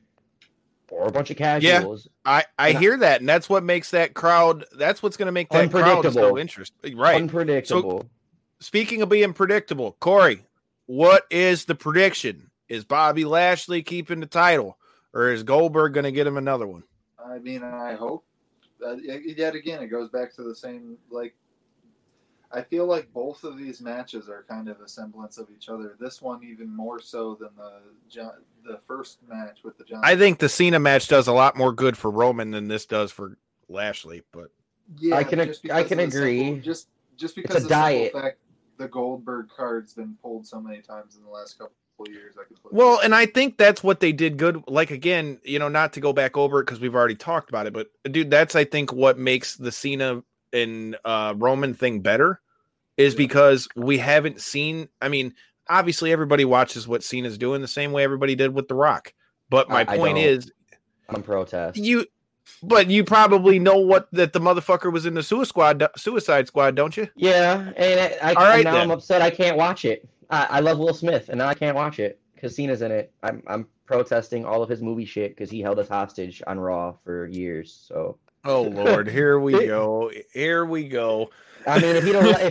or a bunch of casuals. Yeah, I hear that, and that's what makes that crowd, that's what's going to make that crowd so interesting. Right. Unpredictable. So, speaking of being predictable, Corey, what is the prediction? Is Bobby Lashley keeping the title, or is Goldberg going to get him another one? I mean, I hope. Yet again, it goes back to the same, like, I feel like both of these matches are kind of a semblance of each other. This one even more so than the first match with the John. I think the Cena match does a lot more good for Roman than this does for Lashley. But yeah, I can agree. Just because it's a diet. Fact, the Goldberg card's been pulled so many times in the last couple of years. And I think that's what they did good. Like, again, you know, not to go back over it because we've already talked about it. But dude, that's I think what makes the Cena and Roman thing better is because we haven't seen. I mean, obviously everybody watches what Cena's doing the same way everybody did with The Rock. But my point is, I'm protest you. But you probably know that the motherfucker was in the Suicide Squad, don't you? Yeah, and now I'm upset I can't watch it. I love Will Smith, and now I can't watch it because Cena's in it. I'm protesting all of his movie shit because he held us hostage on Raw for years. So, oh Lord, here we go, here we go. I mean, if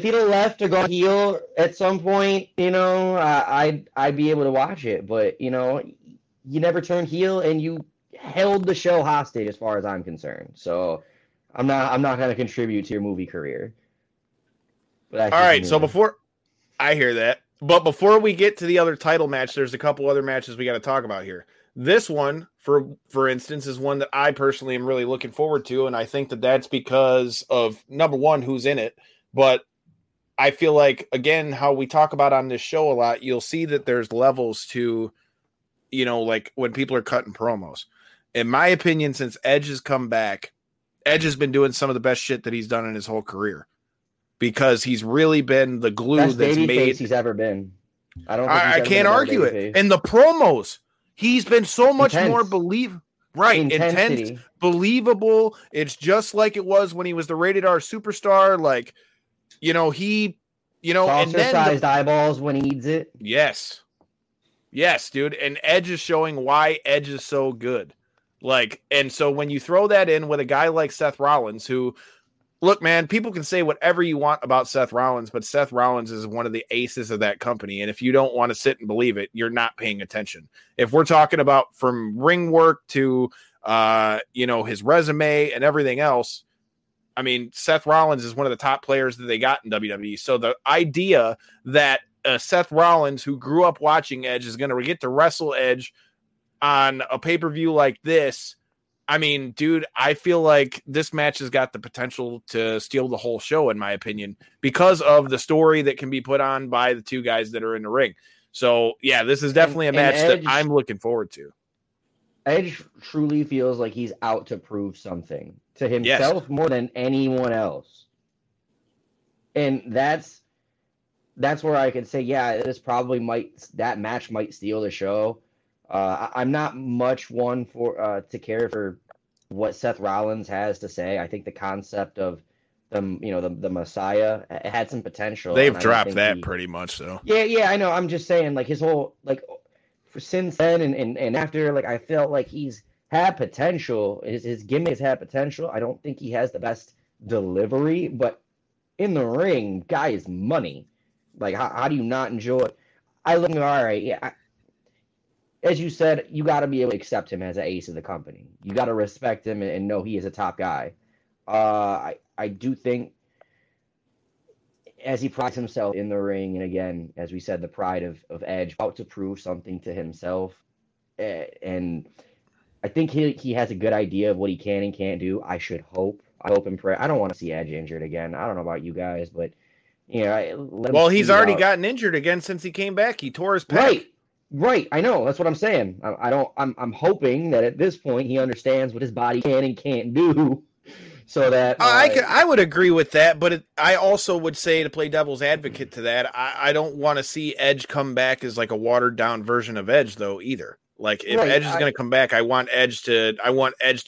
he'd have left or gone heel at some point, you know, I'd be able to watch it. But you know, you never turn heel, and you held the show hostage as far as I'm concerned. So I'm not going to contribute to your movie career. But all right. So before I hear that, but before we get to the other title match, there's a couple other matches we got to talk about here. This one, for instance, is one that I personally am really looking forward to. And I think that that's because of number one, who's in it. But I feel like, again, how we talk about on this show a lot, you'll see that there's levels to, you know, like when people are cutting promos. In my opinion, since Edge has come back, Edge has been doing some of the best shit that he's done in his whole career because he's really been the glue that's made face he's ever been. I can't argue it. Face. And the promos, he's been so much more intense, believable. It's just like it was when he was the Rated R superstar. Like, you know, and then sized eyeballs when he needs it. Yes, dude. And Edge is showing why Edge is so good. Like, and so when you throw that in with a guy like Seth Rollins, who, look, man, people can say whatever you want about Seth Rollins, but Seth Rollins is one of the aces of that company. And if you don't want to sit and believe it, you're not paying attention. If we're talking about from ring work to, you know, his resume and everything else, I mean, Seth Rollins is one of the top players that they got in WWE. So the idea that Seth Rollins, who grew up watching Edge, is going to get to wrestle Edge on a pay-per-view like this, I mean, dude, I feel like this match has got the potential to steal the whole show, in my opinion, because of the story that can be put on by the two guys that are in the ring. So, yeah, this is definitely a match that I'm looking forward to. Edge truly feels like he's out to prove something to himself more than anyone else. And that's where I can say, yeah, that match might steal the show. I'm not much one for to care for what Seth Rollins has to say. I think the concept of them, you know, the Messiah, it had some potential. They've dropped that pretty much, though. Yeah, I know. I'm just saying, like his whole since then and after, like I felt like he's had potential. His gimmick has had potential. I don't think he has the best delivery, but in the ring, guy is money. Like how do you not enjoy it? I look all right, yeah. As you said, you got to be able to accept him as an ace of the company. You got to respect him and know he is a top guy. I do think as he prides himself in the ring, and again, as we said, the pride of Edge, out to prove something to himself. And I think he has a good idea of what he can and can't do. I should hope. I hope and pray. I don't want to see Edge injured again. I don't know about you guys, but you know. Well, he's already gotten injured again since he came back. He tore his pec. Right, I know. That's what I'm saying. I'm hoping that at this point he understands what his body can and can't do, so that I would agree with that. But I also would say, to play devil's advocate to that, I don't want to see Edge come back as like a watered down version of Edge though either. Like if Edge is going to come back, I want Edge to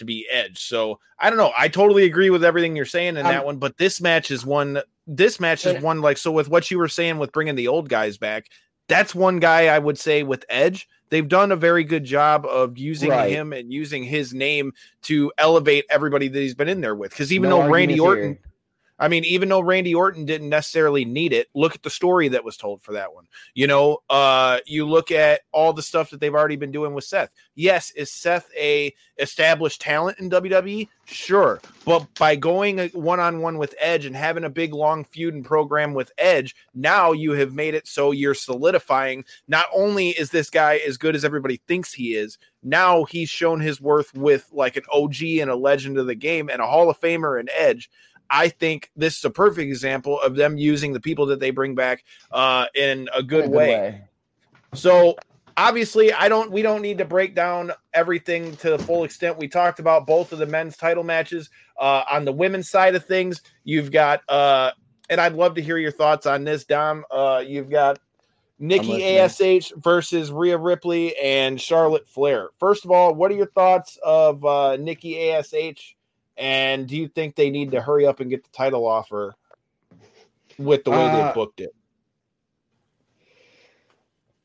be Edge. So I don't know. I totally agree with everything you're saying in that one. But this match is one like, so with what you were saying with bringing the old guys back. That's one guy I would say with Edge, they've done a very good job of using him and using his name to elevate everybody that he's been in there with. Because even though Randy Orton didn't necessarily need it, look at the story that was told for that one. You know, you look at all the stuff that they've already been doing with Seth. Yes, is Seth a established talent in WWE? Sure. But by going one-on-one with Edge and having a big, long feud and program with Edge, now you have made it so you're solidifying. Not only is this guy as good as everybody thinks he is, now he's shown his worth with like an OG and a legend of the game and a Hall of Famer and Edge. I think this is a perfect example of them using the people that they bring back in a good way. So obviously we don't need to break down everything to the full extent. We talked about both of the men's title matches on the women's side of things. You've got and I'd love to hear your thoughts on this, Dom. You've got Nikki A.S.H. versus Rhea Ripley and Charlotte Flair. First of all, what are your thoughts of Nikki A.S.H., and do you think they need to hurry up and get the title off her with the way they booked it?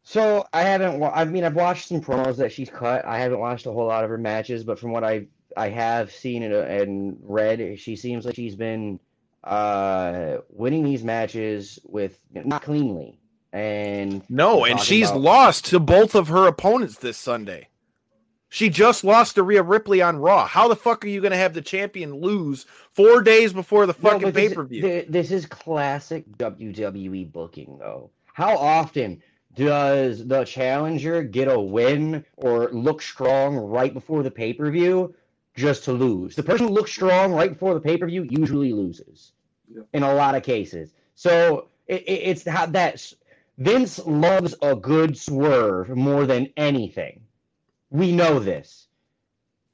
So I haven't. I mean, I've watched some promos that she's cut. I haven't watched a whole lot of her matches, but from what I have seen and read, she seems like she's been winning these matches with not cleanly. And she's lost to both of her opponents this Sunday. She just lost to Rhea Ripley on Raw. How the fuck are you going to have the champion lose 4 days before the fucking pay-per-view? This is classic WWE booking, though. How often does the challenger get a win or look strong right before the pay-per-view just to lose? The person who looks strong right before the pay-per-view usually loses in a lot of cases. So it's how that Vince loves a good swerve more than anything. We know this.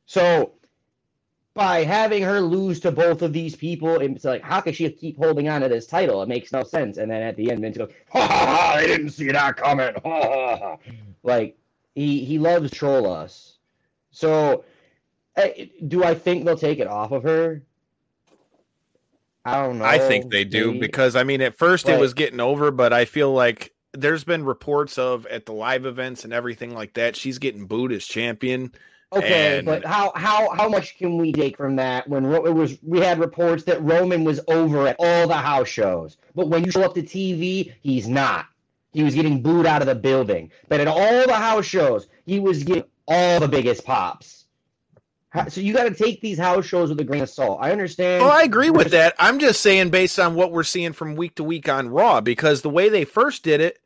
So by having her lose to both of these people, it's like, how can she keep holding on to this title? It makes no sense. And then at the end, Vince goes, ha ha ha, they didn't see that coming. Ha ha ha. Like, he loves troll us. So do I think they'll take it off of her? I don't know. I think they do because, I mean, at first it was getting over, but I feel like there's been reports of at the live events and everything like that, she's getting booed as champion. Okay, but how much can we take from that when we had reports that Roman was over at all the house shows, but when you show up to TV, he's not. He was getting booed out of the building. But at all the house shows, he was getting all the biggest pops. So you got to take these house shows with a grain of salt. I understand. Well, I agree with that. I'm just saying based on what we're seeing from week to week on Raw, because the way they first did it,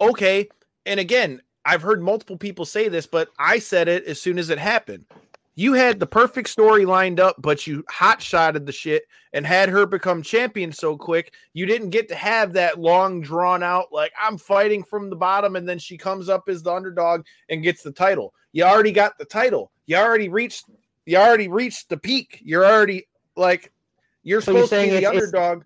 okay, and again, I've heard multiple people say this, but I said it as soon as it happened. You had the perfect story lined up, but you hot-shotted the shit and had her become champion so quick, you didn't get to have that long, drawn-out, like, I'm fighting from the bottom, and then she comes up as the underdog and gets the title. You already got the title. You already reached the peak. You're already, like, you're so supposed to be the underdog.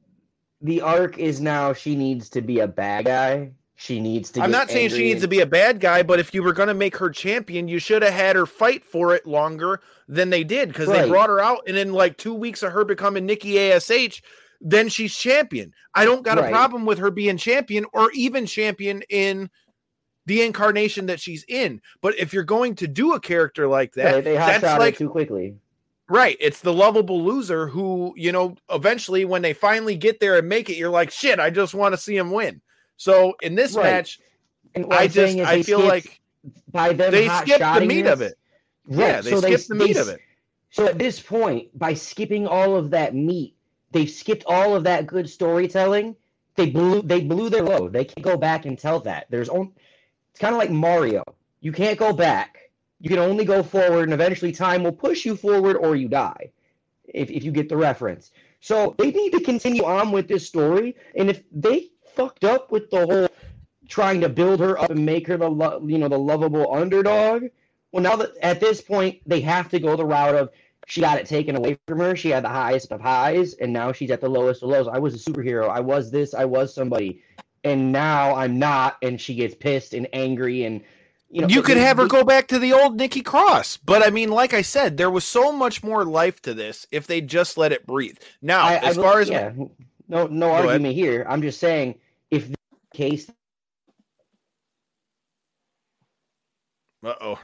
The arc is now she needs to be a bad guy. She needs to. I'm not saying she needs to be a bad guy, but if you were going to make her champion, you should have had her fight for it longer than they did because they brought her out, and in like 2 weeks of her becoming Nikki A.S.H., then she's champion. I don't got a problem with her being champion or even champion in the incarnation that she's in. But if you're going to do a character like that, they that's like too quickly. Right, it's the lovable loser who, you know, eventually when they finally get there and make it, you're like, shit, I just want to see him win. So in this match, and I feel like by them they skipped the meat of it. Right. Yeah, they skipped the meat of it. So at this point, by skipping all of that meat, they've skipped all of that good storytelling. They blew their load. They can't go back and tell that. It's kind of like Mario. You can't go back. You can only go forward, and eventually time will push you forward or you die, if you get the reference. So they need to continue on with this story, and if they fucked up with the whole trying to build her up and make her the the lovable underdog. Well, now that at this point they have to go the route of she got it taken away from her. She had the highest of highs, and now she's at the lowest of lows. I was a superhero. I was this. I was somebody, and now I'm not. And she gets pissed and angry, and you could have her go back to the old Nikki Cross. But I mean, like I said, there was so much more life to this if they just let it breathe. Now, no argument here. I'm just saying. If the case. Uh-oh.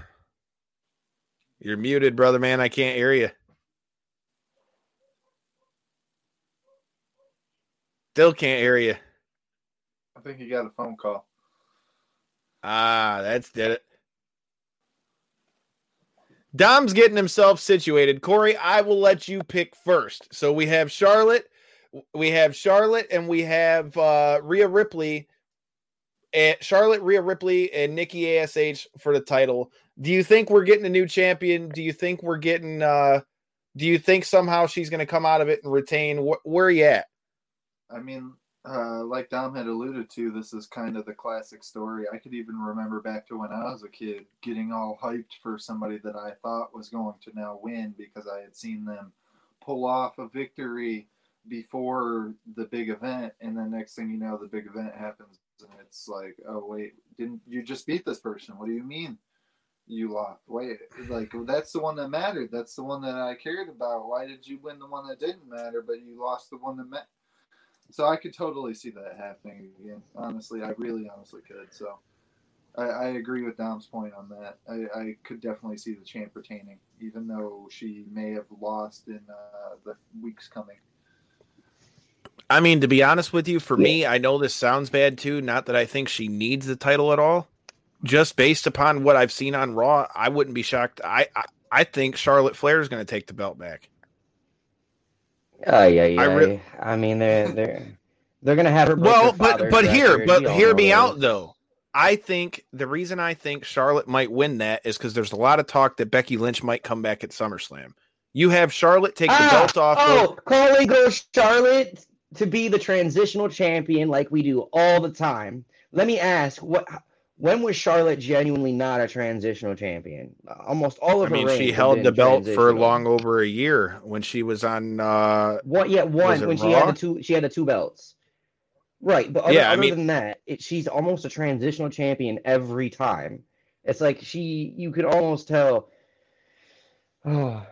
You're muted, brother, man. I can't hear you. Still can't hear you. I think you got a phone call. Ah, that's did it. Dom's getting himself situated. Corey, I will let you pick first. So we have Charlotte. We have Charlotte and we have Rhea Ripley, and Charlotte, Rhea Ripley, and Nikki A.S.H. for the title. Do you think we're getting a new champion? Do you think we're getting? Do you think somehow she's going to come out of it and retain? Where are you at? I mean, like Dom had alluded to, this is kind of the classic story. I could even remember back to when I was a kid, getting all hyped for somebody that I thought was going to now win because I had seen them pull off a victory before the big event, and then next thing you know, the big event happens, and it's like, oh wait, didn't you just beat this person? What do you mean you lost? Wait, like, that's the one that mattered. That's the one that I cared about. Why did you win the one that didn't matter, but you lost the one that mattered? So I could totally see that happening again. Honestly, I really honestly could. So I agree with Dom's point on that. I could definitely see the champ retaining, even though she may have lost in the weeks coming. I mean, to be honest with you, for me, I know this sounds bad too. Not that I think she needs the title at all. Just based upon what I've seen on Raw, I wouldn't be shocked. I think Charlotte Flair is going to take the belt back. Oh yeah, yeah. I mean, they're going to have her. Well, but hear me out though. I think the reason I think Charlotte might win that is because there's a lot of talk that Becky Lynch might come back at SummerSlam. You have Charlotte take the belt off. Oh, Carly goes Charlotte to be the transitional champion like we do all the time. Let me ask, when was Charlotte genuinely not a transitional champion? Almost all of her reigns. I mean, she held the belt for long over a year when she was on. When she had the two belts. Right, but other than that, she's almost a transitional champion every time. It's like you could almost tell. Oh,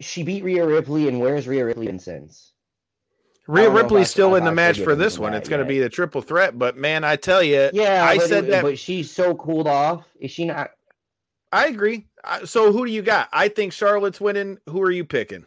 she beat Rhea Ripley, and where's Rhea Ripley been since? Rhea Ripley's still in the match for this one. It's going to be the triple threat, but man, I tell you, but she's so cooled off. Is she not? I agree. So who do you got? I think Charlotte's winning. Who are you picking?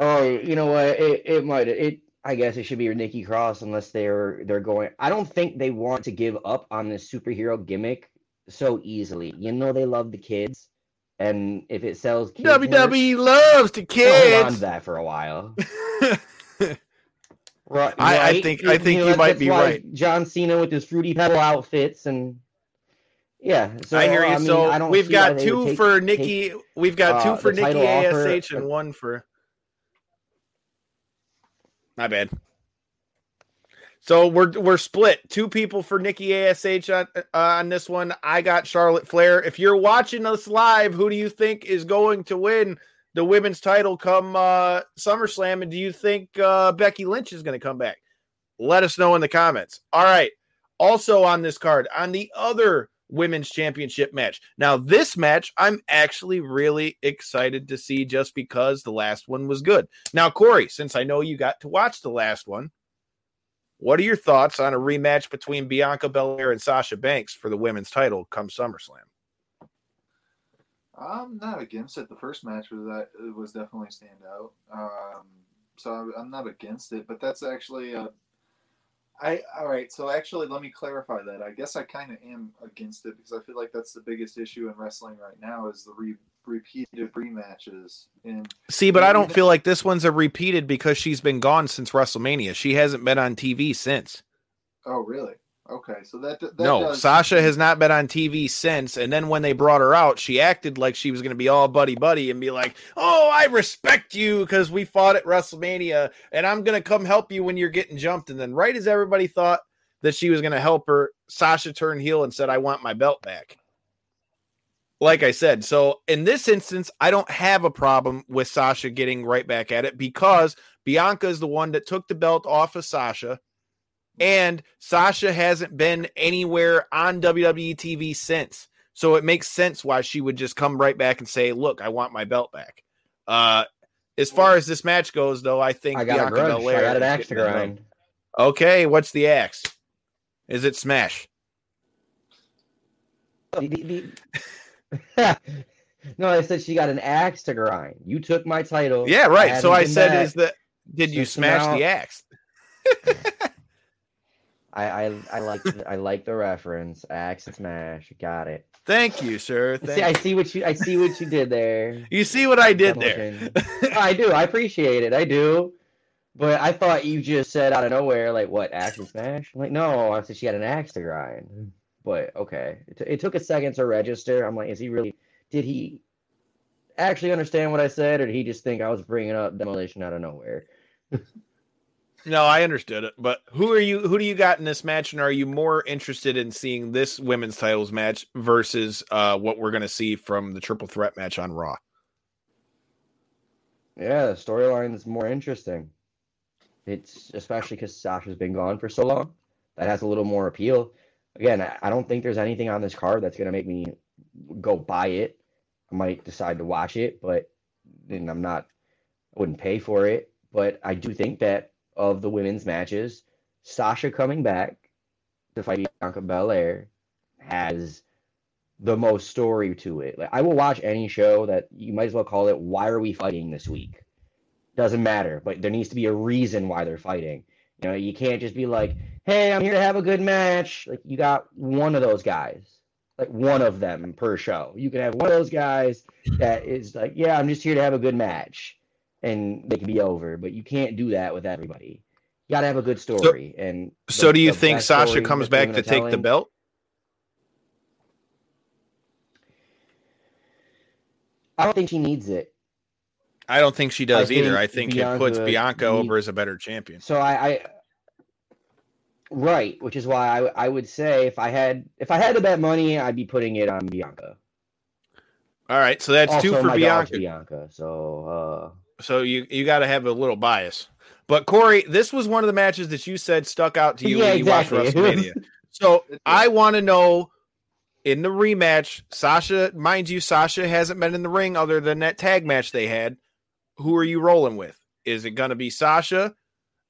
Oh, you know what? I guess it should be Nikki Cross, unless they're going. I don't think they want to give up on this superhero gimmick so easily. You know they love the kids, and if it sells kids, WWE loves the kids. Hold on to that for a while. Right? I think you might be right. John Cena with his fruity pebble outfits and. Yeah, so, I hear you. We've got two for Nikki. We've got two for Nikki A.S.H. and one for. My bad. So we're split. Two people for Nikki A.S.H. on this one. I got Charlotte Flair. If you're watching us live, who do you think is going to win the women's title come SummerSlam? And do you think Becky Lynch is going to come back? Let us know in the comments. All right. Also on this card, on the other women's championship match. Now, this match, I'm actually really excited to see just because the last one was good. Now, Corey, since I know you got to watch the last one, what are your thoughts on a rematch between Bianca Belair and Sasha Banks for the women's title come SummerSlam? I'm not against it. The first match was definitely standout. So I'm not against it, but that's actually let me clarify that. I guess I kind of am against it because I feel like that's the biggest issue in wrestling right now is the repeated rematches. I don't feel like this one's a repeated because she's been gone since WrestleMania. She hasn't been on TV since. Oh, really? Okay, so Sasha has not been on TV since, and then when they brought her out, she acted like she was going to be all buddy-buddy and be like, oh, I respect you because we fought at WrestleMania, and I'm going to come help you when you're getting jumped. And then right as everybody thought that she was going to help her, Sasha turned heel and said, I want my belt back. Like I said, so in this instance, I don't have a problem with Sasha getting right back at it because Bianca is the one that took the belt off of Sasha. And Sasha hasn't been anywhere on WWE TV since. So it makes sense why she would just come right back and say, look, I want my belt back. As far as this match goes, though, I think Bianca Belair. I got an axe to grind. Okay, what's the axe? Is it smash? No, I said she got an axe to grind. You took my title. Yeah, right. So I said, did you smash the axe? I like the reference. Axe and smash. Got it. Thank you, sir. I see what you did there. You see what I did there. I do. I appreciate it. I do. But I thought you just said out of nowhere, like, what, axe and smash? I'm like, no, I said she had an axe to grind. But okay, it took a second to register. I'm like, did he actually understand what I said, or did he just think I was bringing up demolition out of nowhere? No, I understood it, but who do you got in this match, and are you more interested in seeing this women's titles match versus what we're going to see from the triple threat match on Raw? Yeah, the storyline is more interesting. It's especially because Sasha's been gone for so long. That has a little more appeal. Again, I don't think there's anything on this card that's going to make me go buy it. I might decide to watch it, I wouldn't pay for it. But I do think that of the women's matches, Sasha coming back to fight Bianca Belair has the most story to it. Like, I will watch any show that you might as well call it, why are we fighting this week? Doesn't matter, but there needs to be a reason why they're fighting. You know, you can't just be like, hey, I'm here to have a good match. Like, you got one of those guys, like one of them per show. You can have one of those guys that is like, yeah, I'm just here to have a good match, and they can be over, but you can't do that with everybody. You got to have a good story. So do you think Sasha comes back to take the belt? I don't think she needs it. I don't think she does either. I think it puts Bianca over as a better champion. So right, which is why I would say if I had to bet money, I'd be putting it on Bianca. All right, so that's also, two for Bianca. So you got to have a little bias. But Corey, this was one of the matches that you said stuck out to you when you watched WrestleMania. So I want to know, in the rematch, Sasha, mind you, Sasha hasn't been in the ring other than that tag match they had. Who are you rolling with? Is it going to be Sasha,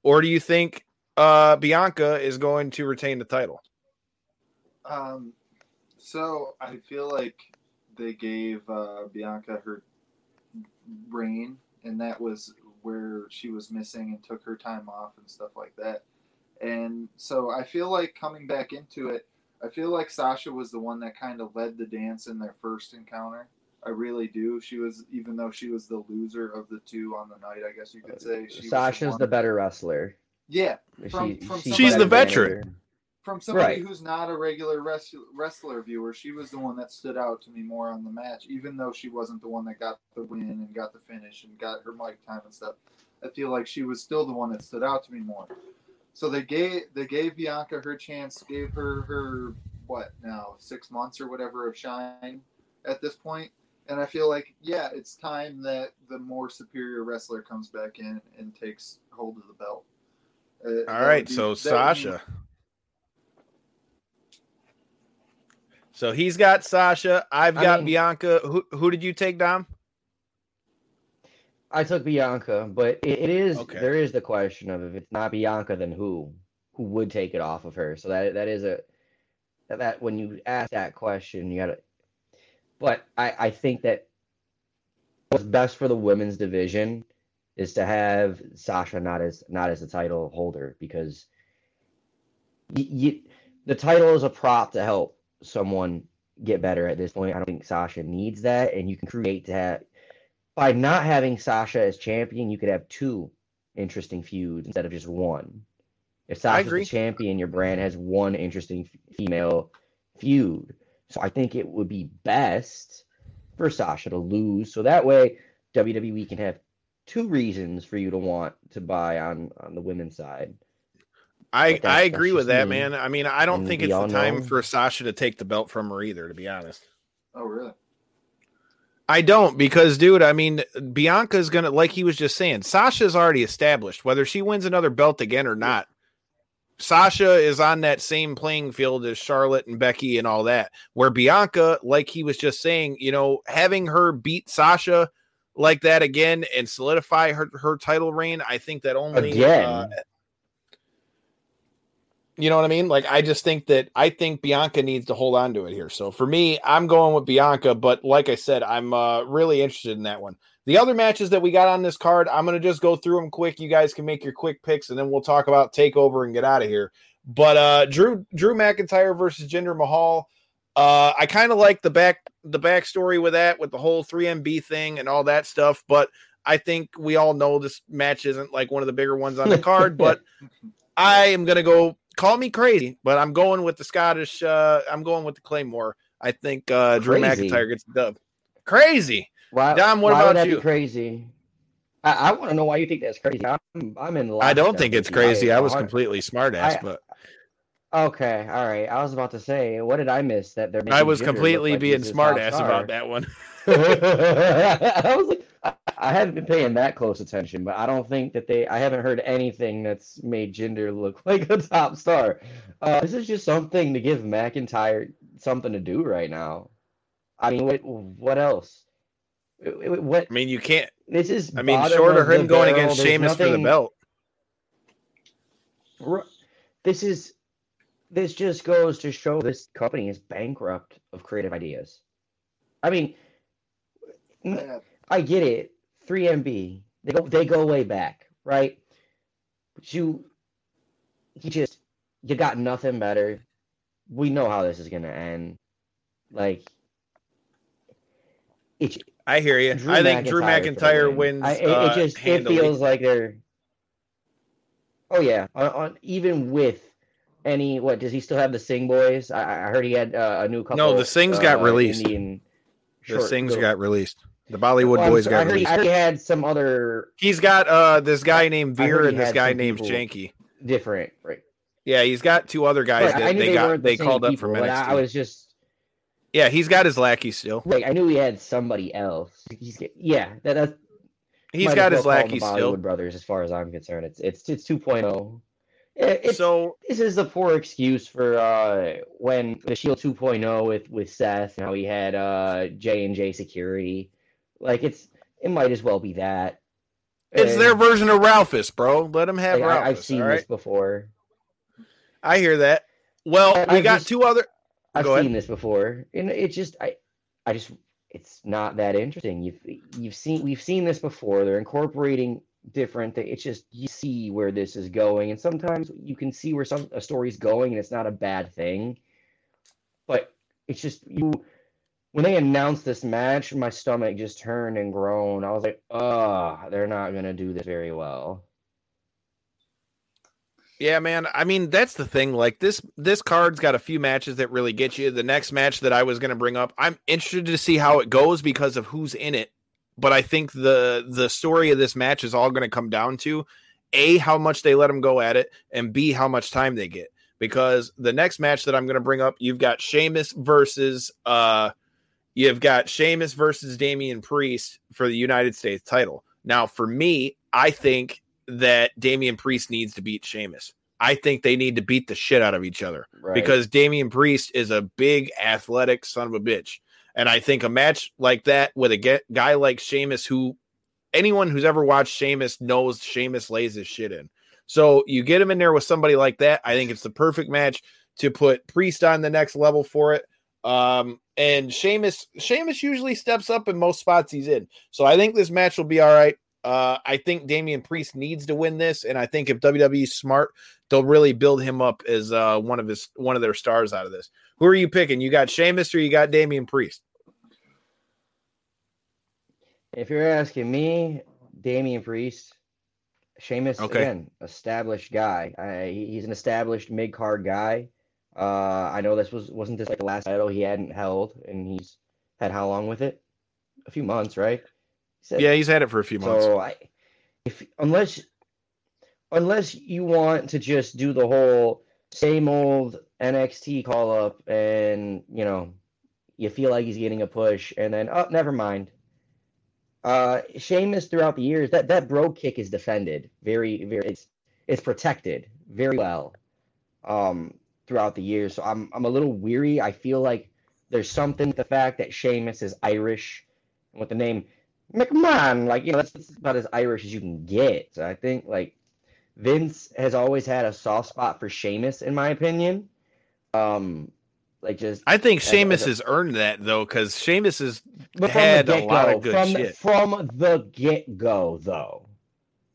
or do you think Bianca is going to retain the title? So I feel like they gave Bianca her reign, and that was where she was missing and took her time off and stuff like that. And so I feel like coming back into it, I feel like Sasha was the one that kind of led the dance in their first encounter. I really do. She was, even though she was the loser of the two on the night, I guess you could say. Sasha's the better wrestler. Yeah. She's the veteran. From somebody who's not a regular wrestler viewer, she was the one that stood out to me more on the match, even though she wasn't the one that got the win and got the finish and got her mic time and stuff. I feel like she was still the one that stood out to me more. So they gave Bianca her chance, gave her what now, 6 months or whatever of shine at this point. And I feel like, yeah, it's time that the more superior wrestler comes back in and takes hold of the belt. All right, so Sasha. So he's got Sasha. I've got Bianca. Who did you take, Dom? I took Bianca, but it is okay. There is the question of if it's not Bianca, then who would take it off of her? So that is when you ask that question, you gotta. But I think that what's best for the women's division is to have Sasha not as a title holder, because the title is a prop to help someone get better at this point. I don't think Sasha needs that, and you can create that. By not having Sasha as champion, you could have two interesting feuds instead of just one. If Sasha's the champion, your brand has one interesting female feud. So I think it would be best for Sasha to lose. So that way, WWE can have two reasons for you to want to buy on the women's side. I agree with that, man. I mean, I don't think it's the time for Sasha to take the belt from her either, to be honest. Oh, really? I don't, because, dude, I mean, Bianca's going to, like he was just saying, Sasha's already established. Whether she wins another belt again or not, Sasha is on that same playing field as Charlotte and Becky and all that, where Bianca, like he was just saying, you know, having her beat Sasha like that again and solidify her title reign, I think that only... Again? You know what I mean? Like, I think Bianca needs to hold on to it here. So for me, I'm going with Bianca, but like I said, I'm really interested in that one. The other matches that we got on this card, I'm going to just go through them quick. You guys can make your quick picks, and then we'll talk about TakeOver and get out of here. But Drew McIntyre versus Jinder Mahal. I kind of like the backstory with that, with the whole 3MB thing and all that stuff. But I think we all know this match isn't like one of the bigger ones on the card, but I am going to go. Call me crazy, but I'm going with the Scottish. I'm going with the Claymore. I think Drew McIntyre gets the dub. Crazy. Dom, what about you? Crazy. I want to know why you think that's crazy. I'm in love. I don't think it's crazy. I was completely smartass, but. Okay, all right. I was about to say, what did I miss that they're making? I was completely being smartass about that one. I was like, I haven't been paying that close attention, but I don't think that I haven't heard anything that's made Jinder look like a top star. This is just something to give McIntyre something to do right now. I mean, what else? What? I mean, you can't. This is. I mean, short of him going against Sheamus for the belt. This just goes to show this company is bankrupt of creative ideas. I mean, I get it. 3MB, they go way back, right? But you got nothing better. We know how this is gonna end. Like, I hear you. I think Drew McIntyre wins. It feels like they're. Oh yeah, even with. Does he still have the Singh boys? I heard he had a new couple. No, the Singhs got released. The Singhs got released. The Bollywood boys got released. I had some other. He's got this guy named Veer and this guy named Janky. Different, right? Yeah, he's got two other guys that they called up for NXT. I was just. Yeah, he's got his lackey still. Right, I knew he had somebody else. He's got his lackey still. Bollywood brothers, as far as I'm concerned, it's 2.0. So this is a poor excuse for when the Shield 2.0 with Seth and how he had J&J security. Like it might as well be that. It's their version of Ralphus, bro. Let them have Ralphus. I've seen this before. I hear that. Well, I've seen this before, and it just it's not that interesting. We've seen this before. They're incorporating different thing. It's just you see where this is going, and sometimes you can see where a story's going, and it's not a bad thing. But it's just when they announced this match, my stomach just turned and groaned. I was like, they're not gonna do this very well. Yeah, man. I mean, that's the thing. Like this card's got a few matches that really get you. The next match that I was gonna bring up, I'm interested to see how it goes because of who's in it. But I think the story of this match is all going to come down to A, how much they let them go at it, and B, how much time they get. Because the next match that I'm going to bring up, you've got Sheamus versus Damian Priest for the United States title. Now, for me, I think that Damian Priest needs to beat Sheamus. I think they need to beat the shit out of each other because Damian Priest is a big, athletic son of a bitch. And I think a match like that with a guy like Sheamus, who anyone who's ever watched Sheamus knows Sheamus lays his shit in. So you get him in there with somebody like that. I think it's the perfect match to put Priest on the next level for it. And Sheamus usually steps up in most spots he's in. So I think this match will be all right. I think Damian Priest needs to win this. And I think if WWE's smart, they'll really build him up as one of their stars out of this. Who are you picking? You got Sheamus or you got Damian Priest? If you're asking me, Damian Priest. Sheamus, again, established guy. He's an established mid-card guy. I know this wasn't this like the last title he hadn't held, and he's had how long with it? A few months, right? He's had it for a few months. So unless you want to just do the whole same old NXT call up, and you feel like he's getting a push, and then never mind. Sheamus throughout the years, that bro kick is defended very, very. It's protected very well throughout the years. So I'm a little weary. I feel like there's something with the fact that Sheamus is Irish, with the name McMahon, that's about as Irish as you can get. So I think Vince has always had a soft spot for Sheamus, in my opinion. I think Sheamus has earned that though, because Sheamus has had a lot of good shit from the get go, though.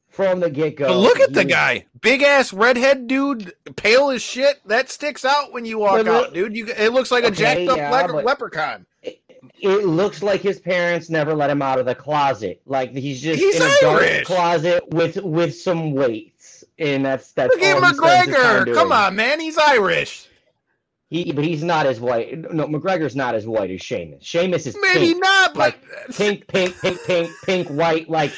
From the get go, but look at the guy, big ass redhead dude, pale as shit. That sticks out when you walk out, dude. It looks like a jacked up leprechaun. It looks like his parents never let him out of the closet. Like he's in a dark closet with some weights, and that's. Look at McGregor. Come on, man, he's Irish. But he's not as white. No, McGregor's not as white as Sheamus. Sheamus is maybe pink, not, but pink, white. Like,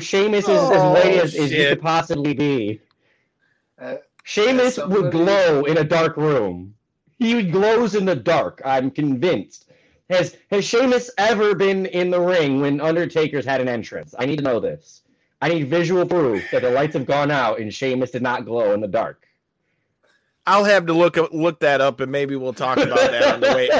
Sheamus is as late as you could possibly be. Sheamus would glow in a dark room. He glows in the dark, I'm convinced. Has Sheamus ever been in the ring when Undertaker's had an entrance? I need to know this. I need visual proof that the lights have gone out and Sheamus did not glow in the dark. I'll have to look that up, and maybe we'll talk about that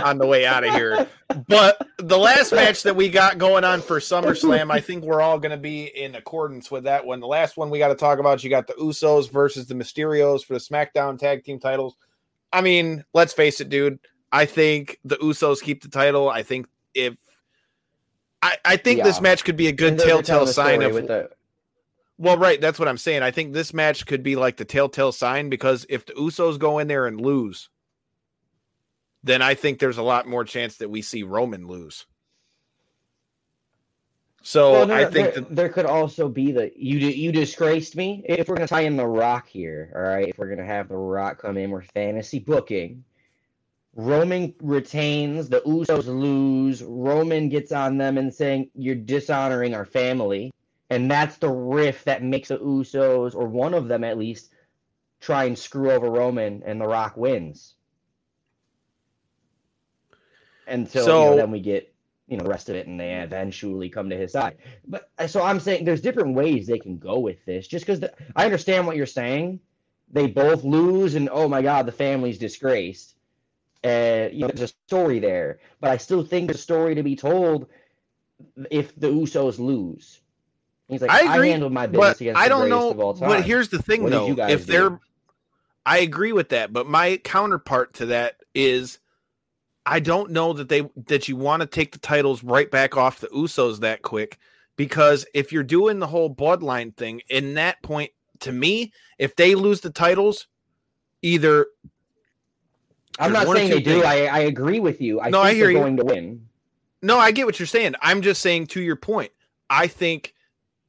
on the way out of here. But the last match that we got going on for SummerSlam, I think we're all going to be in accordance with that one. The last one we got to talk about, you got the Usos versus the Mysterios for the SmackDown Tag Team titles. I mean, let's face it, dude. I think the Usos keep the title. I think this match could be a good telltale sign of it. Well, right. That's what I'm saying. I think this match could be like the telltale sign, because if the Usos go in there and lose, then I think there's a lot more chance that we see Roman lose. So there could also be the you disgraced me. If we're going to tie in The Rock here, all right, if we're going to have The Rock come in, we're fantasy booking. Roman retains, the Usos lose, Roman gets on them and saying, you're dishonoring our family. And that's the rift that makes the Usos, or one of them at least, try and screw over Roman, and The Rock wins. And so then we get the rest of it, and they eventually come to his side. But so I'm saying there's different ways they can go with this. Just because I understand what you're saying, they both lose, and oh my God, the family's disgraced. There's a story there, but I still think there's a story to be told if the Usos lose. He's like, I agree, I handled my business against the greatest of all time. But here's the thing, though. If they're, I agree with that, but my counterpart to that is, I don't know that you want to take the titles right back off the Usos that quick, because if you're doing the whole bloodline thing, in that point, to me, if they lose the titles, either I'm not saying they do. I agree with you. I think they're going to win. No, I get what you're saying. I'm just saying, to your point, I think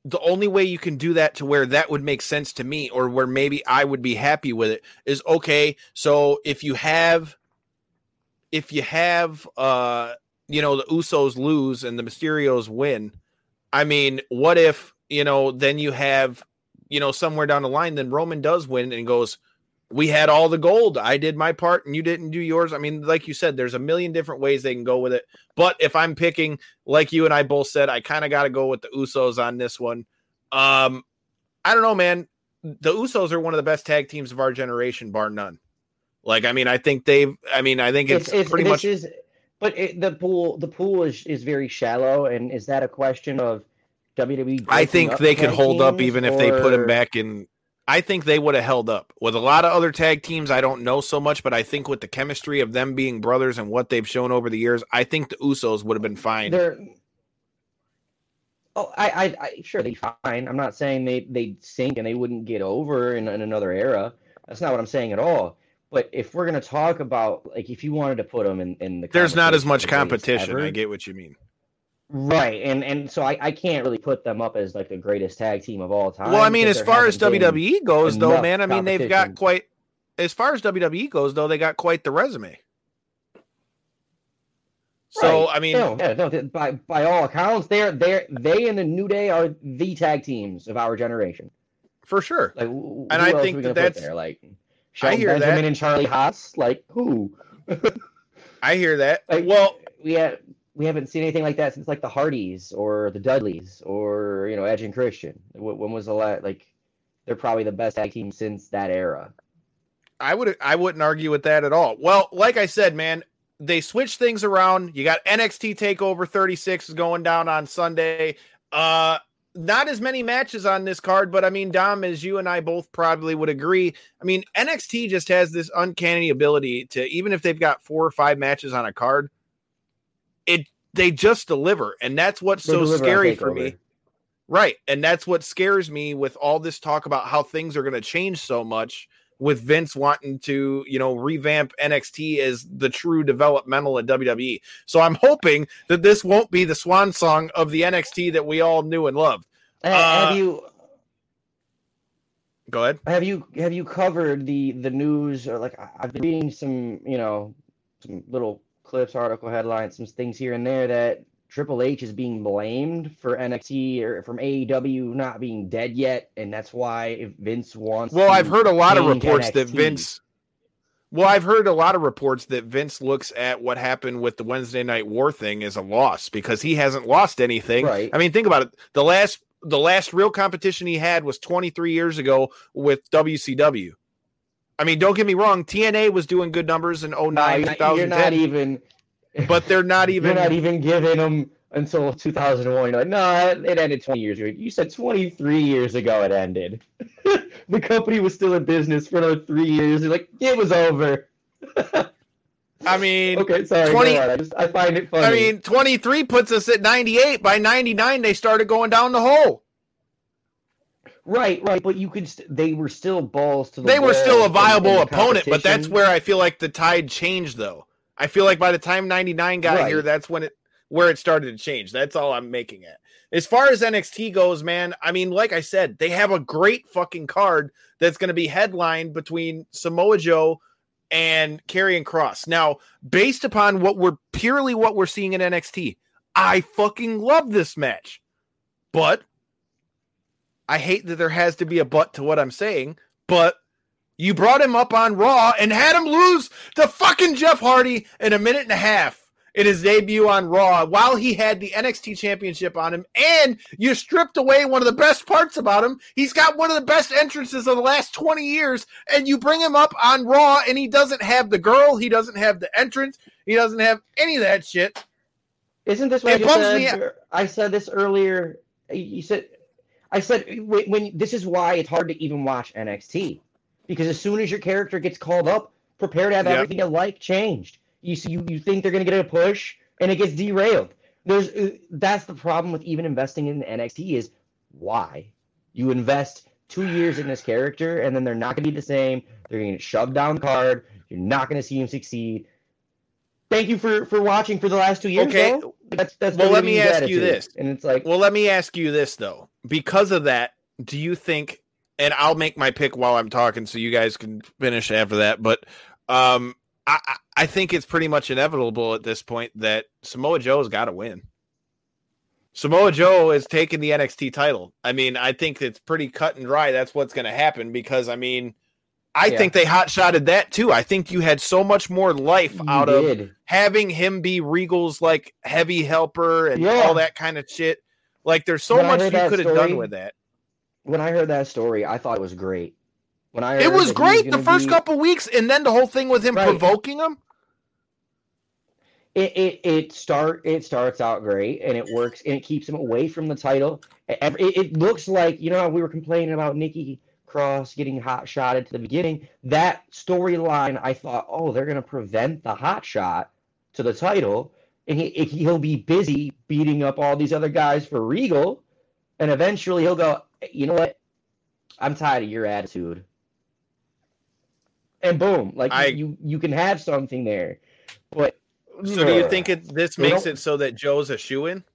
the only way you can do that to where that would make sense to me, or where maybe I would be happy with it, is okay. So if you have the Usos lose and the Mysterios win, I mean, what if, then you have, somewhere down the line, then Roman does win and goes, we had all the gold. I did my part and you didn't do yours. I mean, like you said, there's a million different ways they can go with it. But if I'm picking, like you and I both said, I kind of got to go with the Usos on this one. I don't know, man. The Usos are one of the best tag teams of our generation, bar none. Like, I mean, I think it's pretty much. The pool is very shallow. And is that a question of WWE? I think they could hold up even if they put them back in. I think they would have held up with a lot of other tag teams. I don't know so much, but I think with the chemistry of them being brothers and what they've shown over the years, I think the Usos would have been fine. Sure, they'd be fine. I'm not saying they'd sink and they wouldn't get over in another era. That's not what I'm saying at all. But if we're going to talk about, like, if you wanted to put them in the, there's not as much competition. I get what you mean. Right, and so I can't really put them up as like the greatest tag team of all time. Well, I mean, as far as WWE goes, though, man, I mean, they got quite the resume. So right. I mean, by all accounts, they and the New Day are the tag teams of our generation, for sure. Like, and I think that's there? Like Shelton Benjamin and Charlie Haas. Like who? I hear that. Like, well, yeah. We haven't seen anything like that since like the Hardys or the Dudleys or Edge and Christian. When was the last? Like, they're probably the best tag team since that era. I wouldn't argue with that at all. Well, like I said, man, they switched things around. You got NXT TakeOver 36 is going down on Sunday. Not as many matches on this card, but I mean, Dom, as you and I both probably would agree, I mean, NXT just has this uncanny ability to, even if they've got 4 or 5 matches on a card, they just deliver, and that's what's so scary for me. Right, and that's what scares me with all this talk about how things are going to change so much with Vince wanting to, revamp NXT as the true developmental at WWE. So I'm hoping that this won't be the swan song of the NXT that we all knew and loved. Go ahead. Have you covered the news? Or like I've been reading some little clips, article headlines, some things here and there that Triple H is being blamed for NXT or from AEW not being dead yet, and that's why if Vince wants. Well, I've heard a lot of reports that Vince. Well, I've heard a lot of reports that Vince looks at what happened with the Wednesday Night War thing as a loss because he hasn't lost anything. Right. I mean, think about it. The last real competition he had was 23 years ago with WCW. I mean, don't get me wrong. TNA was doing good numbers in 09, 2010. You're not even. But they're not even. You're not even giving them until 2001. Like, no, it ended 20 years ago. You said 23 years ago it ended. The company was still in business for another 3 years. They're like, it was over. I mean, okay, sorry. 20, no, I find it funny. I mean, 23 puts us at 98. By 99, they started going down the hole. Right, but you could. They were still balls to the. They were still a viable opponent, but that's where I feel like the tide changed, though. I feel like by the time 99 got here, that's when where it started to change. That's all I'm making at. As far as NXT goes, man, I mean, like I said, they have a great fucking card that's going to be headlined between Samoa Joe and Karrion Kross. Now, based upon what we're seeing in NXT, I fucking love this match. But I hate that there has to be a but to what I'm saying, but you brought him up on Raw and had him lose to fucking Jeff Hardy in 1.5 minutes in his debut on Raw while he had the NXT championship on him. And you stripped away one of the best parts about him. He's got one of the best entrances of the last 20 years. And you bring him up on Raw and he doesn't have the girl. He doesn't have the entrance. He doesn't have any of that shit. Isn't this what I said this earlier. You said, I said, this is why it's hard to even watch NXT. Because as soon as your character gets called up, prepare to have everything you like changed. You think they're going to get a push, and it gets derailed. That's the problem with even investing in NXT is why. You invest 2 years in this character, and then they're not going to be the same. They're going to shove down the card. You're not going to see him succeed. Thank you for watching for the last 2 years, okay. Though. That's well, let me ask you this. And it's like, well, let me ask you this, though. Because of that, do you think... And I'll make my pick while I'm talking so you guys can finish after that. But I think it's pretty much inevitable at this point that Samoa Joe's got to win. Samoa Joe has taken the NXT title. I mean, I think it's pretty cut and dry. That's what's going to happen because, I mean, I think they hot-shotted that too. I think you had so much more life out of having him be Regal's, like, heavy helper and all that kind of shit. Like, there's so much you could have done with that. When I heard that story, I thought it was great. It was great the first couple weeks, and then the whole thing with him provoking him. It starts out great, and it works, and it keeps him away from the title. It looks like, you know how we were complaining about Nikki Cross getting hot-shotted to the beginning? That storyline, I thought, they're going to prevent the hot shot to the title, and he'll be busy beating up all these other guys for Regal, and eventually he'll go... You know what? I'm tired of your attitude. And boom, like you can have something there. But so do you think this makes it so that Joe's a shoo-in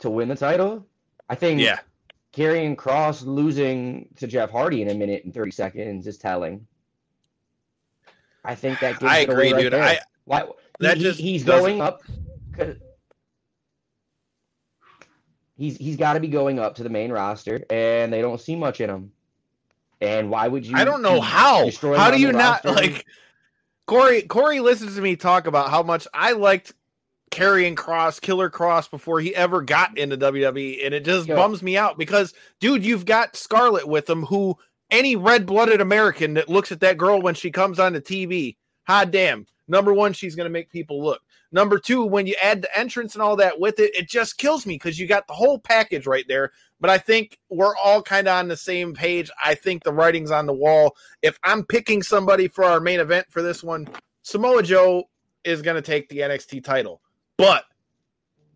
to win the title? I think Karrion Kross losing to Jeff Hardy in 1 minute and 30 seconds is telling. I think that gives it away. I agree, dude. He's going up. He's got to be going up to the main roster, and they don't see much in him. And why would you? I don't know how. How do you not like? Corey listens to me talk about how much I liked Karrion Kross, Killer Kross, before he ever got into WWE, and it just bums me out because, dude, you've got Scarlett with him, who any red-blooded American that looks at that girl when she comes on the TV, hot damn. Number one, she's going to make people look. Number two, when you add the entrance and all that with it, it just kills me because you got the whole package right there. But I think we're all kind of on the same page. I think the writing's on the wall. If I'm picking somebody for our main event for this one, Samoa Joe is going to take the NXT title. But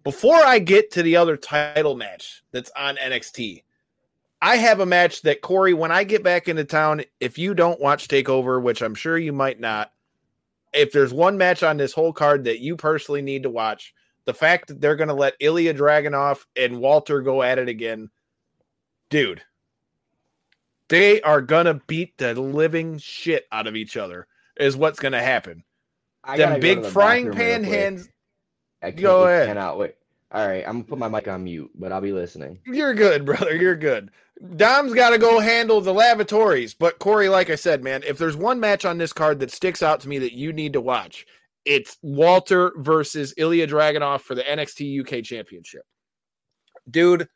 before I get to the other title match that's on NXT, I have a match that, Corey, when I get back into town, if you don't watch TakeOver, which I'm sure you might not, if there's one match on this whole card that you personally need to watch, the fact that they're going to let Ilya Dragunov and Walter go at it again, dude, they are going to beat the living shit out of each other is what's going to happen. Them big frying pan hands. I cannot wait. All right, I'm going to put my mic on mute, but I'll be listening. You're good, brother. You're good. Dom's got to go handle the lavatories. But, Corey, like I said, man, if there's one match on this card that sticks out to me that you need to watch, it's Walter versus Ilya Dragunov for the NXT UK Championship. Dude,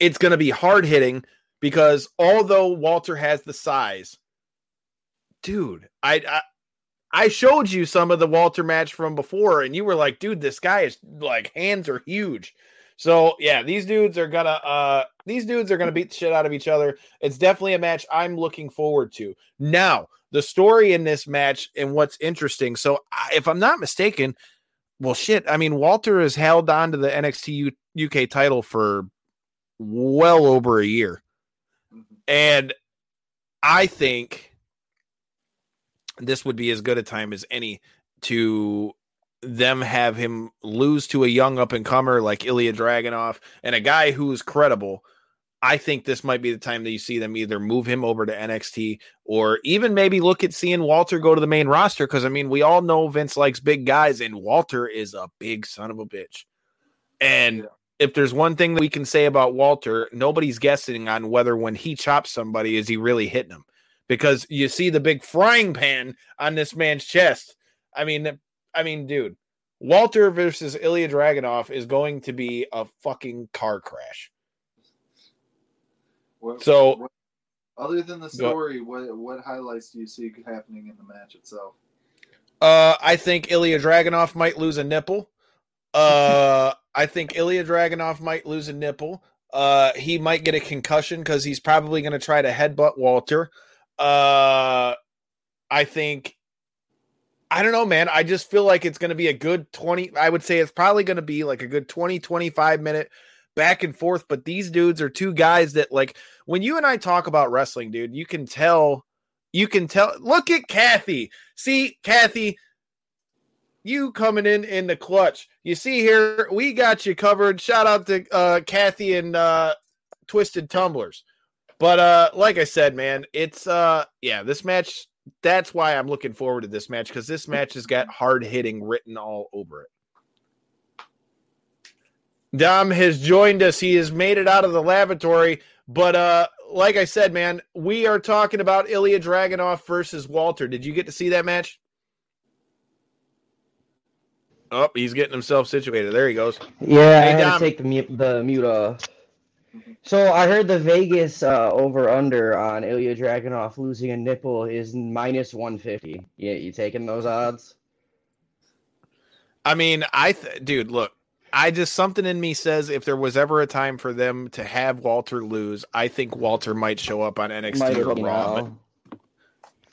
it's going to be hard-hitting because although Walter has the size, dude, I showed you some of the Walter match from before, and you were like, dude, this guy is like, hands are huge. So yeah, these dudes are gonna beat the shit out of each other. It's definitely a match I'm looking forward to. Now, the story in this match and what's interesting. So if I'm not mistaken, well, shit, I mean, Walter has held on to the NXT UK title for well over a year. And I think this would be as good a time as any to them have him lose to a young up-and-comer like Ilya Dragunov and a guy who is credible. I think this might be the time that you see them either move him over to NXT or even maybe look at seeing Walter go to the main roster because, I mean, we all know Vince likes big guys, and Walter is a big son of a bitch. And if there's one thing that we can say about Walter, nobody's guessing on whether when he chops somebody is he really hitting him. Because you see the big frying pan on this man's chest. I mean, dude, Walter versus Ilya Dragunov is going to be a fucking car crash. What, other than the story, what highlights do you see happening in the match itself? I think Ilya Dragunov might lose a nipple. He might get a concussion because he's probably going to try to headbutt Walter. I don't know, man. I just feel like it's going to be a good 20. I would say it's probably going to be like a good 20, 25 minute back and forth. But these dudes are two guys that, like, when you and I talk about wrestling, dude, you can tell, look at Kathy. See, Kathy, you coming in the clutch. You see here, we got you covered. Shout out to Kathy and Twisted Tumblers. But like I said, man, it's this match, that's why I'm looking forward to this match, because this match has got hard hitting written all over it. Dom has joined us. He has made it out of the lavatory. But like I said, man, we are talking about Ilya Dragunov versus Walter. Did you get to see that match? Oh, he's getting himself situated. There he goes. Yeah, hey, I had to take the mute off. So I heard the Vegas over-under on Ilya Dragunov losing a nipple is minus 150. Yeah, you taking those odds? I mean, dude, look, something in me says if there was ever a time for them to have Walter lose, I think Walter might show up on NXT or Raw.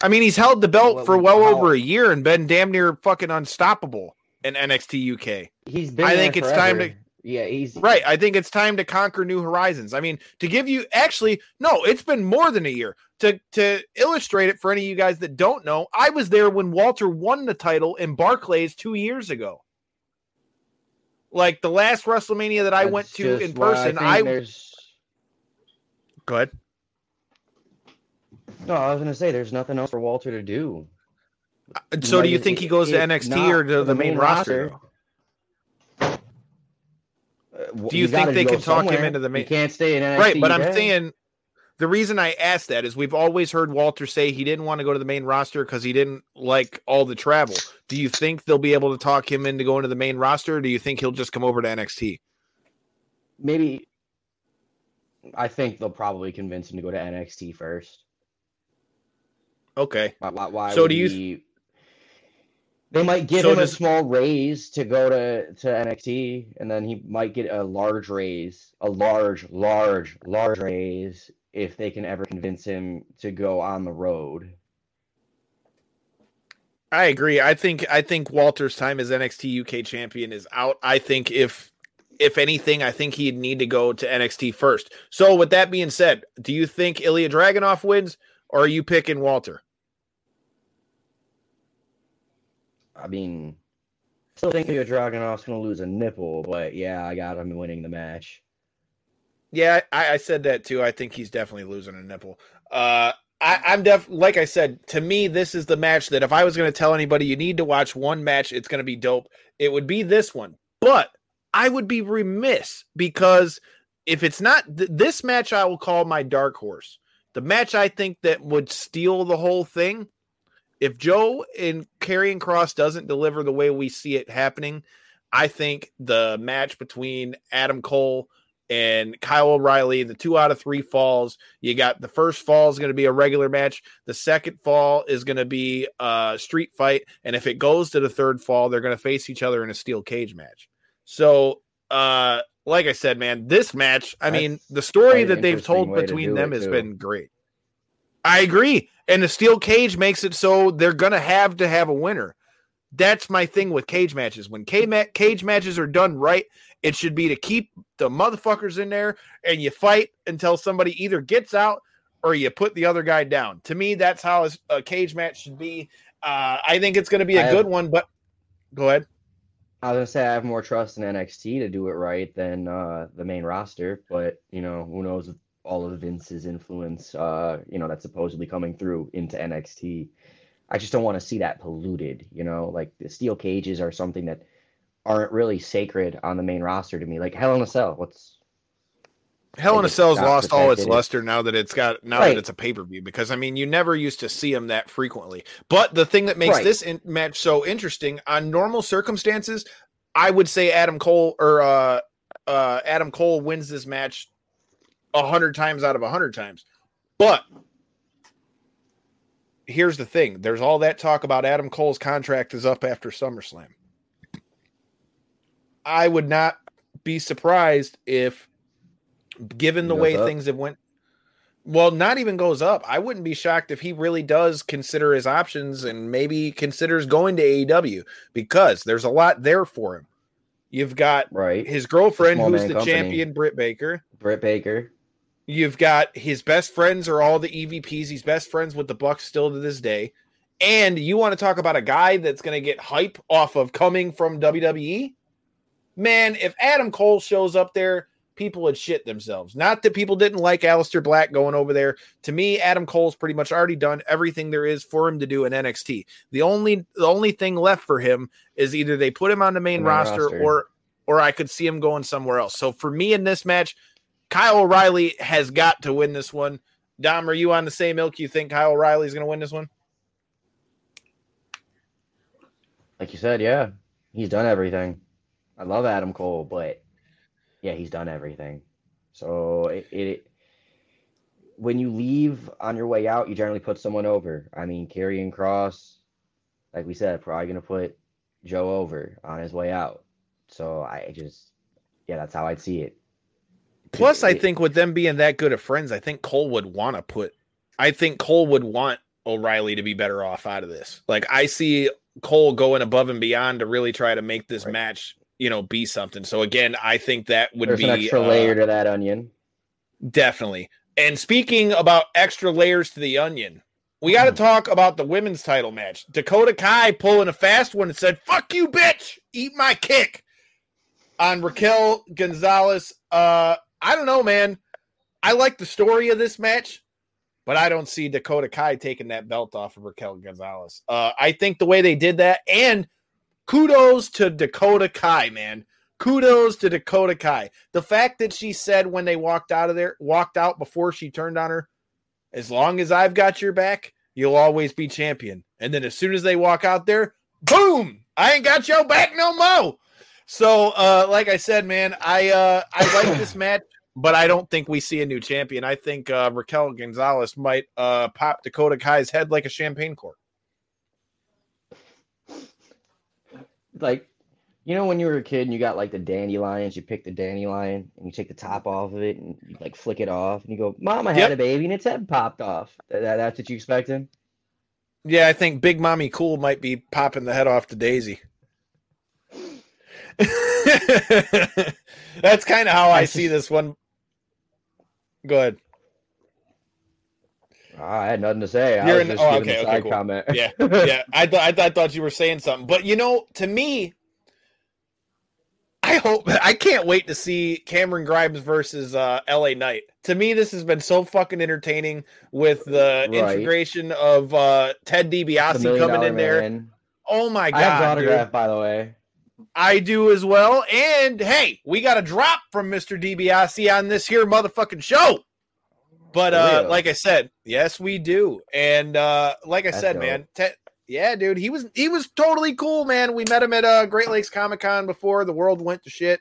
I mean, he's held the belt for over a year and been damn near fucking unstoppable in NXT UK. He's been. I think forever. It's time to. Yeah, easy. Right. I think it's time to conquer new horizons. I mean, it's been more than a year. To illustrate it for any of you guys that don't know, I was there when Walter won the title in Barclays 2 years ago. Like the last WrestleMania that I went to in person, Go ahead. No, I was going to say there's nothing else for Walter to do. So do you think he goes to NXT or to the main roster? Do you think they can talk him into the main? He can't stay in NXT. Right, but I'm saying the reason I asked that is we've always heard Walter say he didn't want to go to the main roster because he didn't like all the travel. Do you think they'll be able to talk him into going to the main roster? Or do you think he'll just come over to NXT? Maybe. I think they'll probably convince him to go to NXT first. Okay. Why so do you? They might give him a small raise to go to NXT, and then he might get a large raise, a large raise, if they can ever convince him to go on the road. I agree. I think Walter's time as NXT UK champion is out. I think if anything, I think he'd need to go to NXT first. So with that being said, do you think Ilya Dragunov wins, or are you picking Walter? I mean, I still think Ilya Dragunov's going to lose a nipple, but yeah, I got him winning the match. Yeah, I said that too. I think he's definitely losing a nipple. Like I said, to me, this is the match that if I was going to tell anybody you need to watch one match, it's going to be dope. It would be this one. But I would be remiss, because if it's not this match, I will call my dark horse. The match I think that would steal the whole thing, if Joe and Karrion Kross doesn't deliver the way we see it happening, I think the match between Adam Cole and Kyle O'Reilly, the 2 out of 3 falls, you got the first fall is going to be a regular match. The second fall is going to be a street fight. And if it goes to the third fall, they're going to face each other in a steel cage match. So, like I said, man, this match, I mean, the story that they've told between them has been great. I agree. And the steel cage makes it so they're going to have a winner. That's my thing with cage matches. When cage matches are done right, it should be to keep the motherfuckers in there and you fight until somebody either gets out or you put the other guy down. To me, that's how a cage match should be. I think it's going to be a good one, but go ahead. I was going to say I have more trust in NXT to do it right than the main roster, but, you know, who knows if all of Vince's influence, you know, that's supposedly coming through into NXT. I just don't want to see that polluted, you know, like the steel cages are something that aren't really sacred on the main roster to me. Like Hell in a Cell, Hell in a Cell's lost all its luster now that it's got that it's a pay-per-view, because I mean, you never used to see them that frequently. But the thing that makes this match so interesting, on normal circumstances, I would say Adam Cole wins this match 100 times out of 100 times. But here's the thing. There's all that talk about Adam Cole's contract is up after SummerSlam. I would not be surprised if, given the way things have went, well, not even goes up. I wouldn't be shocked if he really does consider his options and maybe considers going to AEW, because there's a lot there for him. You've got his girlfriend, who's the champion, Britt Baker. You've got his best friends are all the EVPs. He's best friends with the Bucks still to this day. And you want to talk about a guy that's going to get hype off of coming from WWE? Man, if Adam Cole shows up there, people would shit themselves. Not that people didn't like Aleister Black going over there. To me, Adam Cole's pretty much already done everything there is for him to do in NXT. The only thing left for him is either they put him on the main roster. or I could see him going somewhere else. So for me in this match, Kyle O'Reilly has got to win this one. Dom, are you on the same ilk? You think Kyle O'Reilly is going to win this one? Like you said, yeah. He's done everything. I love Adam Cole, but, yeah, he's done everything. So when you leave on your way out, you generally put someone over. I mean, Karrion Kross, like we said, probably going to put Joe over on his way out. So that's how I'd see it. Plus, I think with them being that good of friends, I think Cole would want to want O'Reilly to be better off out of this. Like, I see Cole going above and beyond to really try to make this match, you know, be something. So again, I think that would be an extra layer to that onion. Definitely. And speaking about extra layers to the onion, we got to talk about the women's title match. Dakota Kai pulling a fast one and said, "Fuck you, bitch! Eat my kick," on Raquel Gonzalez. I don't know, man. I like the story of this match, but I don't see Dakota Kai taking that belt off of Raquel Gonzalez. I think the way they did that, and kudos to Dakota Kai, man. Kudos to Dakota Kai. The fact that she said when they walked out before she turned on her, "As long as I've got your back, you'll always be champion." And then as soon as they walk out there, boom, "I ain't got your back no more." So, like I said, man, I like this match, but I don't think we see a new champion. I think Raquel Gonzalez might pop Dakota Kai's head like a champagne cork. Like, you know, when you were a kid and you got like the dandelions, you pick the dandelion and you take the top off of it and you like flick it off and you go, "Mama had a baby and its head popped off." That's what you expecting? Yeah, I think Big Mommy Cool might be popping the head off to Daisy. That's kind of how I see this one. Go ahead. I had nothing to say. I was just giving a side comment. Yeah. I thought you were saying something, but you know, to me, I can't wait to see Cameron Grimes versus LA Knight. To me, this has been so fucking entertaining with the integration of Ted DiBiase coming in there. Oh my god! I have autograph, by the way. I do as well. And, hey, we got a drop from Mr. DiBiase on this here motherfucking show. But, like I said, yes, we do. And, like I said, man, yeah, dude, he was totally cool, man. We met him at Great Lakes Comic Con before the world went to shit.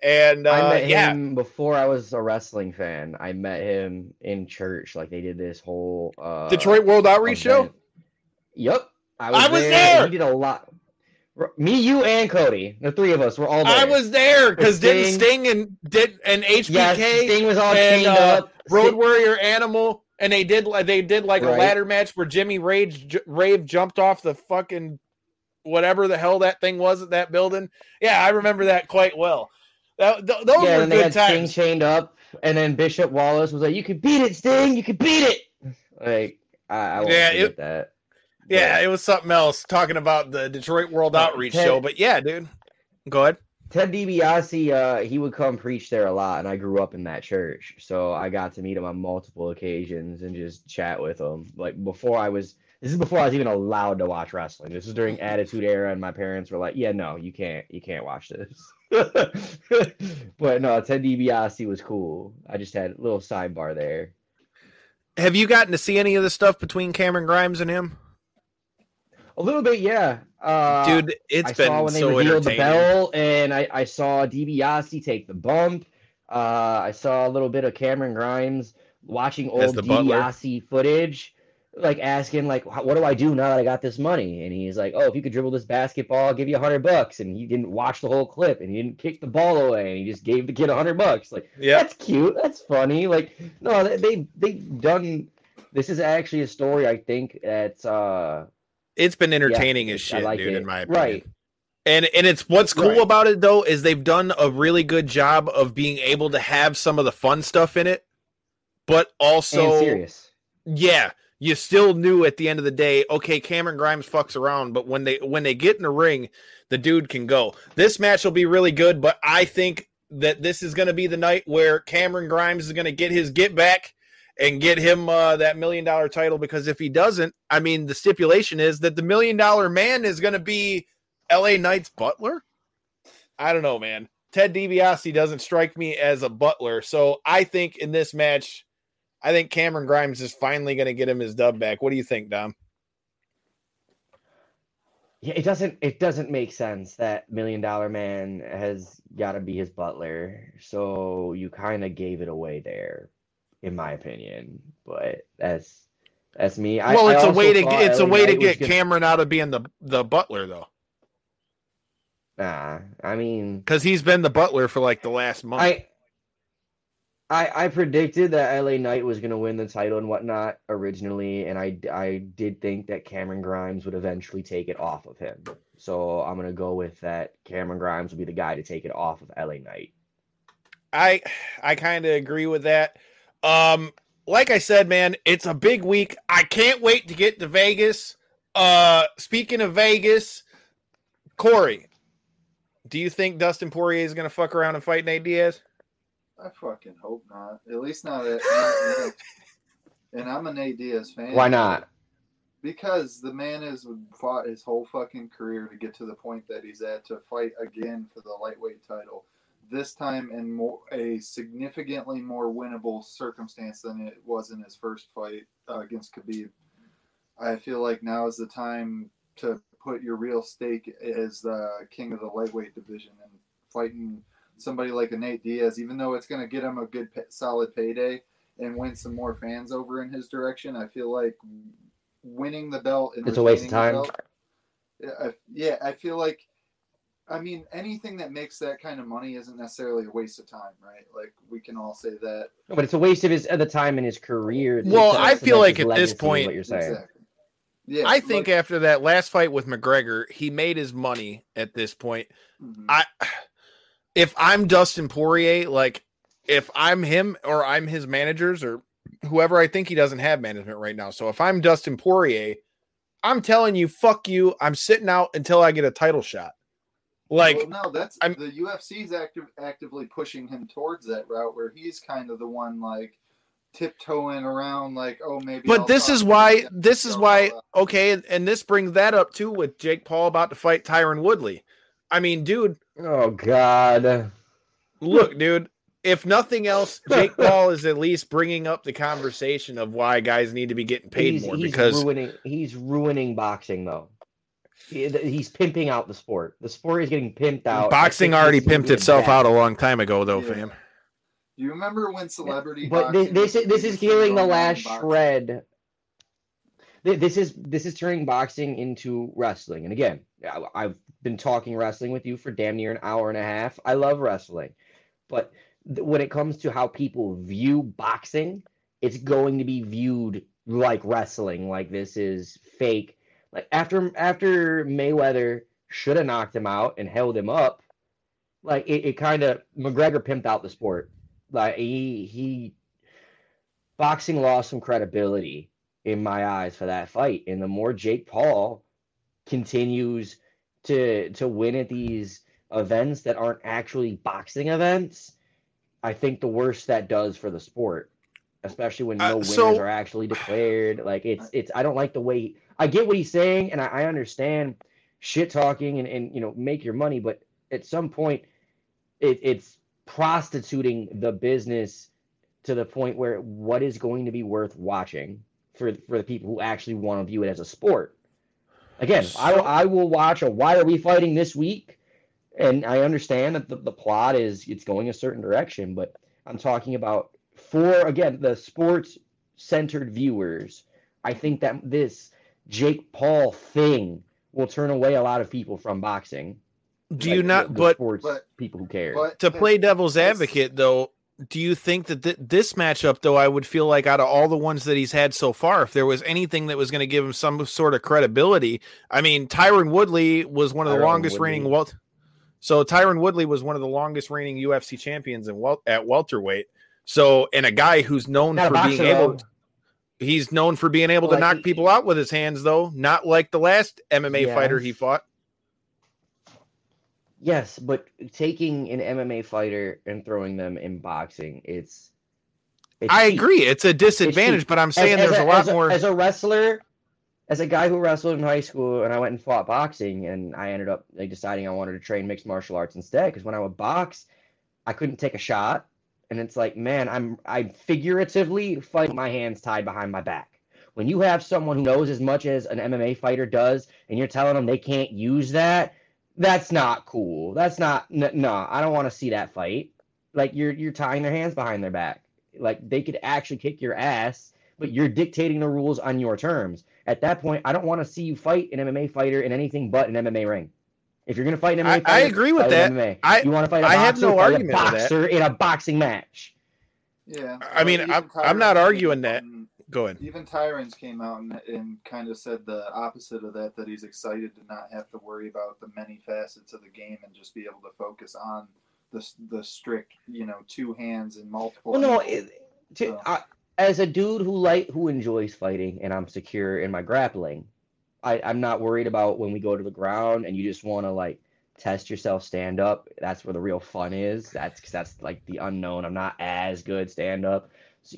And I met him before I was a wrestling fan. I met him in church. Like, they did this whole Detroit World Outreach event. Show. Yep. I was there. He did a lot. Me, you, and Cody, the three of us were all there. I was there because Sting and HBK. Yes, Sting was all chained up. Road Warrior Animal, and they did like a ladder match where Jimmy Rave jumped off the fucking whatever the hell that thing was at that building. Yeah, I remember that quite well. Those were good times. Yeah, and they had Sting chained up, and then Bishop Wallace was like, "You can beat it, Sting. You can beat it." Like I won't forget that. Yeah, it was something else, talking about the Detroit World Outreach show. But yeah, dude, go ahead. Ted DiBiase, he would come preach there a lot, and I grew up in that church. So I got to meet him on multiple occasions and just chat with him. Like, this is before I was even allowed to watch wrestling. This is during Attitude Era, and my parents were like, yeah, no, you can't watch this. But no, Ted DiBiase was cool. I just had a little sidebar there. Have you gotten to see any of the stuff between Cameron Grimes and him? A little bit, yeah. Dude, it's been so entertaining. I saw when they revealed the bell, and I saw DiBiase take the bump. I saw a little bit of Cameron Grimes watching old DiBiase footage, like asking, like, what do I do now that I got this money? And he's like, oh, if you could dribble this basketball, I'll give you $100. And he didn't watch the whole clip, and he didn't kick the ball away, and he just gave the kid $100. Like, that's cute. That's funny. Like, no, they've done – this is actually a story, I think, that's – it's been entertaining as shit, like dude, in my opinion. Right. And it's what's cool about it, though, is they've done a really good job of being able to have some of the fun stuff in it, but also... And serious. Yeah. You still knew at the end of the day, okay, Cameron Grimes fucks around, but when they get in the ring, the dude can go. This match will be really good, but I think that this is going to be the night where Cameron Grimes is going to get his get back and get him that $1 million title, because if he doesn't, I mean, the stipulation is that the $1 million man is going to be LA Knight's butler. I don't know, man. Ted DiBiase doesn't strike me as a butler. So I think in this match, I think Cameron Grimes is finally going to get him his dub back. What do you think, Dom? Yeah, it doesn't make sense that $1 million man has got to be his butler. So you kind of gave it away there, in my opinion, but that's me. Well, it's a way to get Cameron out of being the butler, though. Nah, I mean, because he's been the butler for like the last month. I predicted that LA Knight was going to win the title and whatnot originally, and I did think that Cameron Grimes would eventually take it off of him. So I'm going to go with that. Cameron Grimes will be the guy to take it off of LA Knight. I kind of agree with that. Like I said, man, it's a big week. I can't wait to get to Vegas. Speaking of Vegas, Corey, do you think Dustin Poirier is going to fuck around and fight Nate Diaz? I fucking hope not. At least not at Nate. And I'm a Nate Diaz fan. Why not? Because the man has fought his whole fucking career to get to the point that he's at to fight again for the lightweight title. This time in a significantly more winnable circumstance than it was in his first fight against Khabib. I feel like now is the time to put your real stake as the king of the lightweight division and fighting somebody like a Nate Diaz, even though it's going to get him a good, solid payday and win some more fans over in his direction. I feel like winning the belt and it's a waste of time. I feel like, I mean, anything that makes that kind of money isn't necessarily a waste of time, right? Like, we can all say that. No, but it's a waste of the time in his career. Well, I feel like at this point, what you're saying. Exactly. Yeah, I think after that last fight with McGregor, he made his money at this point. Mm-hmm. If I'm Dustin Poirier, like, if I'm him or I'm his managers or whoever, I think he doesn't have management right now. So if I'm Dustin Poirier, I'm telling you, fuck you. I'm sitting out until I get a title shot. Like, well, no, the UFC's actively pushing him towards that route where he's kind of the one like tiptoeing around, like, oh, maybe. But this is why. Okay, and this brings that up too with Jake Paul about to fight Tyron Woodley. I mean, dude. Oh, God. Look, dude. If nothing else, Jake Paul is at least bringing up the conversation of why guys need to be getting paid more. He's ruining boxing, though. He's pimping out the sport. The sport is getting pimped out. Boxing already pimped itself out a long time ago, though, fam. Do you remember when celebrity? Yeah, but this is healing the last shred. This is turning boxing into wrestling. And again, I've been talking wrestling with you for damn near an hour and a half. I love wrestling, but when it comes to how people view boxing, it's going to be viewed like wrestling. Like this is fake. Like after Mayweather should have knocked him out and held him up, like it kind of McGregor pimped out the sport. Like he boxing lost some credibility in my eyes for that fight. And the more Jake Paul continues to win at these events that aren't actually boxing events, I think the worse that does for the sport, especially when no winners are actually declared. Like it's I don't like the way. I get what he's saying, and I understand shit talking and you know, make your money, but at some point it's prostituting the business to the point where what is going to be worth watching for the people who actually want to view it as a sport. Again, I will watch a Why Are We Fighting This Week? And I understand that the plot is it's going a certain direction, but I'm talking about the sports-centered viewers. I think that this Jake Paul thing will turn away a lot of people from boxing. Do you not? But people who care. But to play devil's advocate, though, do you think that this matchup, though, I would feel like out of all the ones that he's had so far, if there was anything that was going to give him some sort of credibility, I mean, Tyron Woodley was one of the longest reigning UFC champions at welterweight. So, and a guy who's known for being able. He's known for being able to knock people out with his hands, though, not like the last MMA fighter he fought. Yes, but taking an MMA fighter and throwing them in boxing, it's I agree. It's a disadvantage, but I'm saying there's a lot more. As a wrestler, as a guy who wrestled in high school and I went and fought boxing and I ended up deciding I wanted to train mixed martial arts instead because when I would box, I couldn't take a shot. And it's like, man, I'm figuratively fighting my hands tied behind my back. When you have someone who knows as much as an MMA fighter does, and you're telling them they can't use that, that's not cool. That's not no. I don't want to see that fight. Like you're tying their hands behind their back. Like they could actually kick your ass, but you're dictating the rules on your terms. At that point, I don't want to see you fight an MMA fighter in anything but an MMA ring. If you're going to fight an MMA fighter, I agree with that. You want to fight a boxer, I have no argument with that. In a boxing match. Yeah. I mean, I'm not arguing that. Go ahead. Even Tyrons came out and kind of said the opposite of that, he's excited to not have to worry about the many facets of the game and just be able to focus on the strict, you know, two hands and multiple. Well, no, as a dude who enjoys fighting and I'm secure in my grappling, I'm not worried about when we go to the ground and you just want to like test yourself stand up. That's where the real fun is. That's because that's like the unknown. I'm not as good stand up. So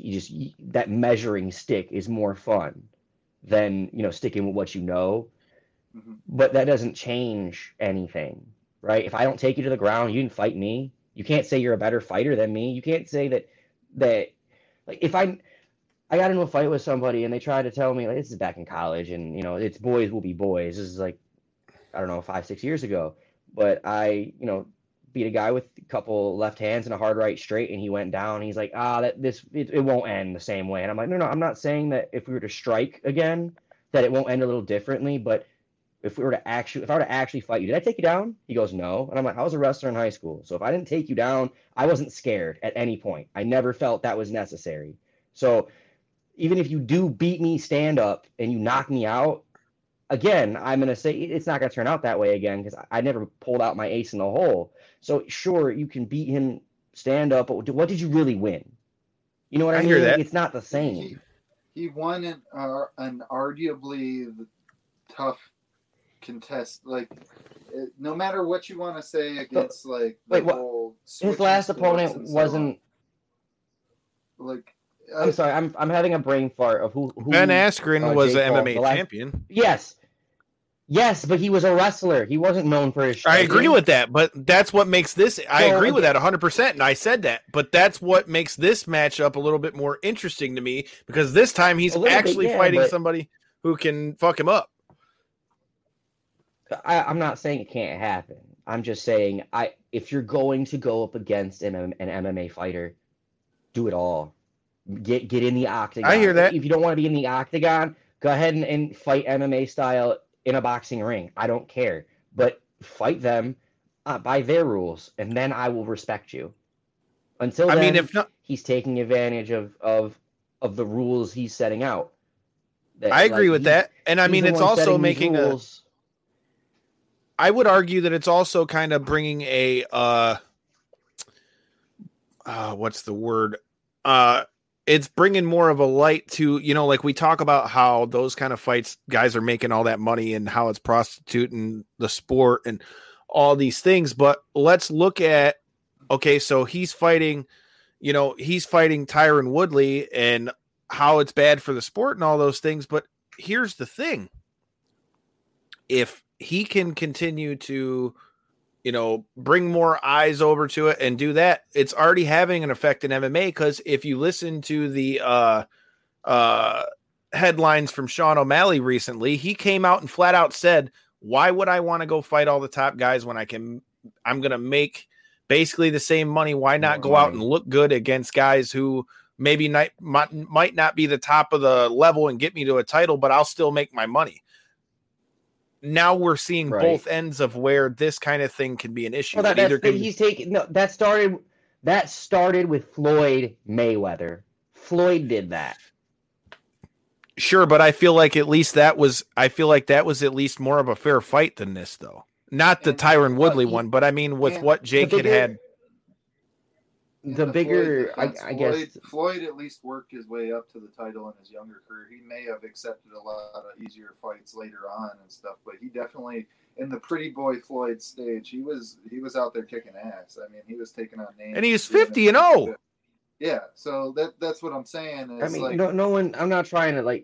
that measuring stick is more fun than, you know, sticking with what you know. Mm-hmm. But that doesn't change anything, right? If I don't take you to the ground, you didn't fight me. You can't say you're a better fighter than me. You can't say that like if I got into a fight with somebody and they tried to tell me, like, this is back in college and, you know, it's boys will be boys. This is like, I don't know, 5-6 years ago. But I, you know, beat a guy with a couple left hands and a hard right straight and he went down. And he's like, it won't end the same way. And I'm like, no, I'm not saying that if we were to strike again, that it won't end a little differently. But if I were to actually fight you, did I take you down? He goes, no. And I'm like, I was a wrestler in high school. So if I didn't take you down, I wasn't scared at any point. I never felt that was necessary. So even if you do beat me stand up and you knock me out, again, I'm going to say it's not going to turn out that way again because I never pulled out my ace in the hole. So, sure, you can beat him stand up, but what did you really win? You know what I mean? Hear that. It's not the same. He won an arguably tough contest. Like, no matter what you want to say against, like, his last opponent wasn't. Like, I'm sorry, I'm having a brain fart of who Ben Askren was an MMA champion. Yes. Yes, but he was a wrestler. He wasn't known for his shit. I agree with that, but that's what makes this... I agree with that 100%, and I said that, but that's what makes this matchup a little bit more interesting to me, because this time he's actually fighting somebody who can fuck him up. I'm not saying it can't happen. I'm just saying if you're going to go up against an MMA fighter, do it all. Get in the octagon. I hear that. If you don't want to be in the octagon, go ahead and fight MMA style in a boxing ring. I don't care, but fight them by their rules, and then I will respect you. Until then, if not, he's taking advantage of the rules he's setting out. I agree with that, and it's also making a... I would argue that it's also kind of bringing a what's the word? It's bringing more of a light to, like we talk about how those kind of fights, guys are making all that money and how it's prostituting the sport and all these things. But let's look at, okay, so he's fighting Tyron Woodley and how it's bad for the sport and all those things. But here's the thing. If he can continue to, bring more eyes over to it and do that, it's already having an effect in MMA, because if you listen to the headlines from Sean O'Malley recently, he came out and flat out said, why would I want to go fight all the top guys when I'm going to make basically the same money? Why not go out and look good against guys who maybe might not be the top of the level and get me to a title, but I'll still make my money. Now we're seeing both ends of where this kind of thing can be an issue. Well, that started with Floyd Mayweather. Floyd did that. Sure, but I feel like that was at least more of a fair fight than this, though. Not the Tyron Woodley one, but with what Jake had. The bigger, I guess. Floyd at least worked his way up to the title in his younger career. He may have accepted a lot of easier fights later on and stuff, but he definitely, in the pretty boy Floyd stage, he was out there kicking ass. I mean, he was taking on names. And he was 50-0. Yeah, so that's what I'm saying. Is I'm not trying to,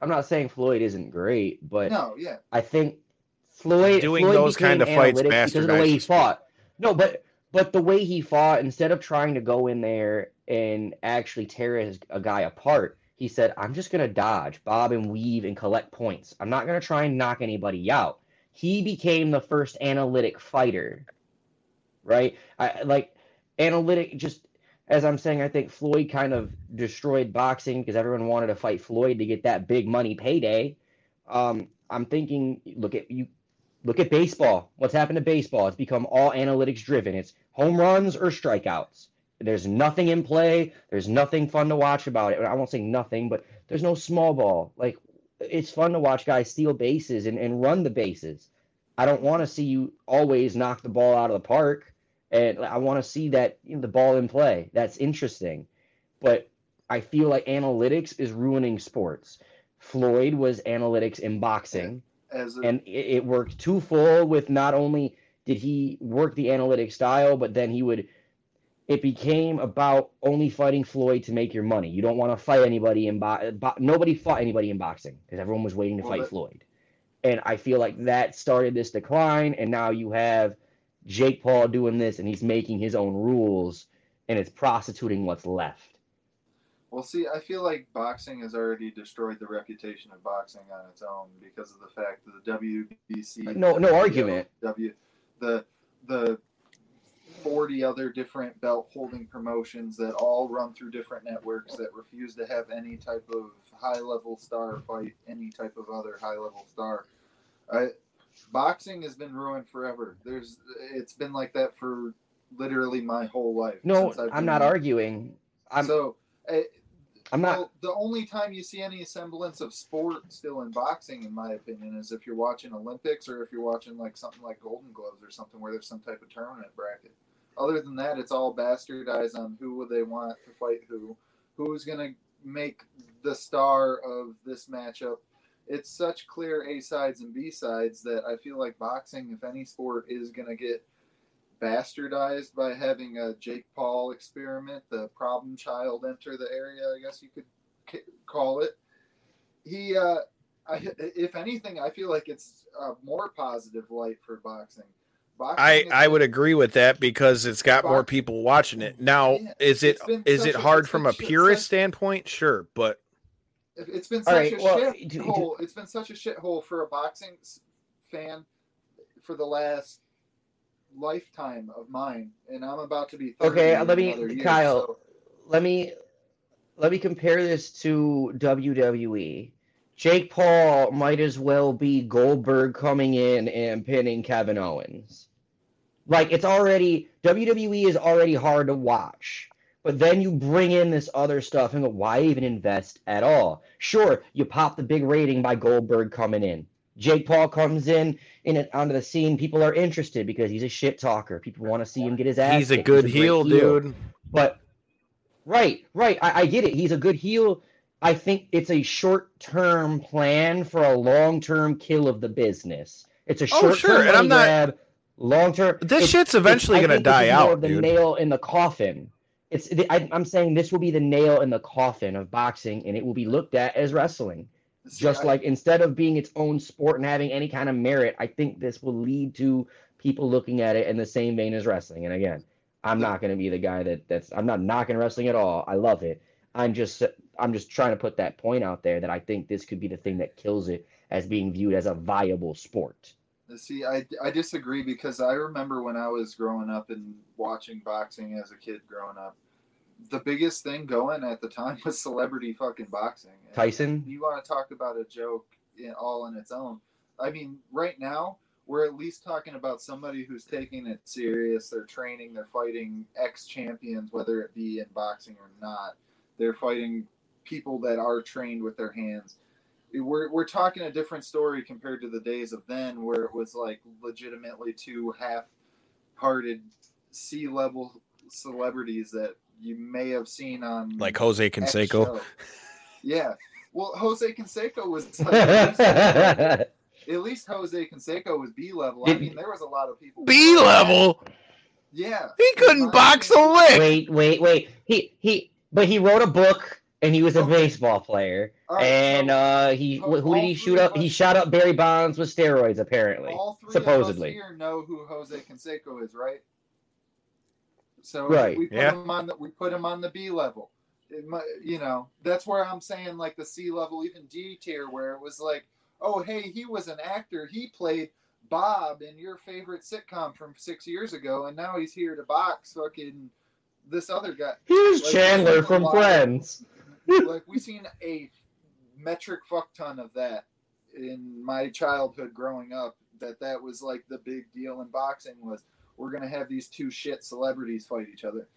I'm not saying Floyd isn't great, but no, yeah. I think Floyd those kind of fights because of the way he fought. No, but the way he fought, instead of trying to go in there and actually tear a guy apart, he said, I'm just going to dodge, bob, and weave and collect points. I'm not going to try and knock anybody out. He became the first analytic fighter, right? Just as I'm saying, I think Floyd kind of destroyed boxing because everyone wanted to fight Floyd to get that big money payday. I'm thinking, look at baseball. What's happened to baseball? It's become all analytics driven. It's home runs or strikeouts. There's nothing in play. There's nothing fun to watch about it. I won't say nothing, but there's no small ball. It's fun to watch guys steal bases and run the bases. I don't want to see you always knock the ball out of the park. And I want to see that the ball in play. That's interesting. But I feel like analytics is ruining sports. Floyd was analytics in boxing. And it worked too full with not only did he work the analytic style, but then it became about only fighting Floyd to make your money. You don't want to fight anybody nobody fought anybody in boxing because everyone was waiting to fight Floyd. And I feel like that started this decline. And now you have Jake Paul doing this and he's making his own rules and it's prostituting what's left. Well, see, I feel like boxing has already destroyed the reputation of boxing on its own because of the fact that the WBC... No argument. The 40 other different belt-holding promotions that all run through different networks that refuse to have any type of high-level star fight any type of other high-level star. Boxing has been ruined forever. It's been like that for literally my whole life. No, I'm not arguing. I'm not. Well, the only time you see any semblance of sport still in boxing, in my opinion, is if you're watching Olympics or if you're watching something like Golden Gloves or something where there's some type of tournament bracket. Other than that, it's all bastardized on who they want to fight who's going to make the star of this matchup. It's such clear A sides and B sides that I feel like boxing, if any sport, is going to get bastardized by having a Jake Paul experiment, the problem child enter the area, I guess you could call it. He if anything, I feel like it's a more positive light for boxing. I would agree with that because it's got more people watching it. Now, is it hard from a purist standpoint? Sure, but it's been such a shithole. It's been such a shithole for a boxing fan for the last lifetime of mine, and I'm about to be 30. Okay, let me compare this to WWE. Jake Paul might as well be Goldberg coming in and pinning Kevin Owens. Like, it's already, WWE is already hard to watch, but then you bring in this other stuff and go, why even invest at all? Sure, you pop the big rating by Goldberg coming in. Jake Paul comes in onto the scene. People are interested because he's a shit talker. People want to see him get his ass. He's a good heel, dude. But right. I get it. He's a good heel. I think it's a short-term plan for a long-term kill of the business. It's a short-term grab, long-term. This shit's eventually going to die out, dude. Nail in the coffin. I'm saying this will be the nail in the coffin of boxing, and it will be looked at as wrestling. Just like instead of being its own sport and having any kind of merit, I think this will lead to people looking at it in the same vein as wrestling. And again, I'm not going to be the guy that's. I'm not knocking wrestling at all. I love it. I'm just trying to put that point out there that I think this could be the thing that kills it as being viewed as a viable sport. See, I disagree because I remember when I was growing up and watching boxing as a kid growing up, the biggest thing going at the time was celebrity fucking boxing. And Tyson? You want to talk about a joke all on its own. I mean, right now, we're at least talking about somebody who's taking it serious. They're training, they're fighting ex-champions, whether it be in boxing or not. They're fighting people that are trained with their hands. We're talking a different story compared to the days of then where it was like legitimately two half-hearted C-level celebrities that you may have seen on like Jose Canseco. Yeah. Well, Jose Canseco was like, at least Jose Canseco was B-level. I mean, there was a lot of people. B-level? Yeah. He couldn't box a lick. Wait. But he wrote a book, and he was a baseball player. Right, and so, who did he shoot up? He shot up Barry Bonds with steroids, apparently. All three supposedly. Of us here know who Jose Canseco is, right? So we put him on the B level. That's where I'm saying like the C level, even D tier, where it was like, oh, hey, he was an actor. He played Bob in your favorite sitcom from 6 years ago, and now he's here to box fucking... this other guy. Here's like, Chandler from Friends. Like, we've seen a metric fuck ton of that in my childhood growing up, that was like the big deal in boxing was we're going to have these two shit celebrities fight each other.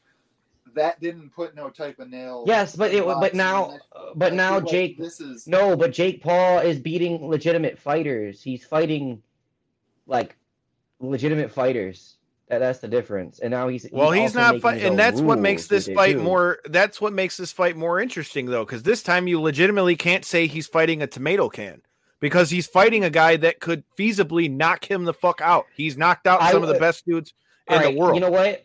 That didn't put no type of nail. Yes, but now Jake, like but Jake Paul is beating legitimate fighters. He's fighting like legitimate fighters. That's the difference. And now he's not fighting, and that's what makes this fight more. That's what makes this fight more interesting, though, because this time you legitimately can't say he's fighting a tomato can because he's fighting a guy that could feasibly knock him the fuck out. He's knocked out some of the best dudes in the world. You know what?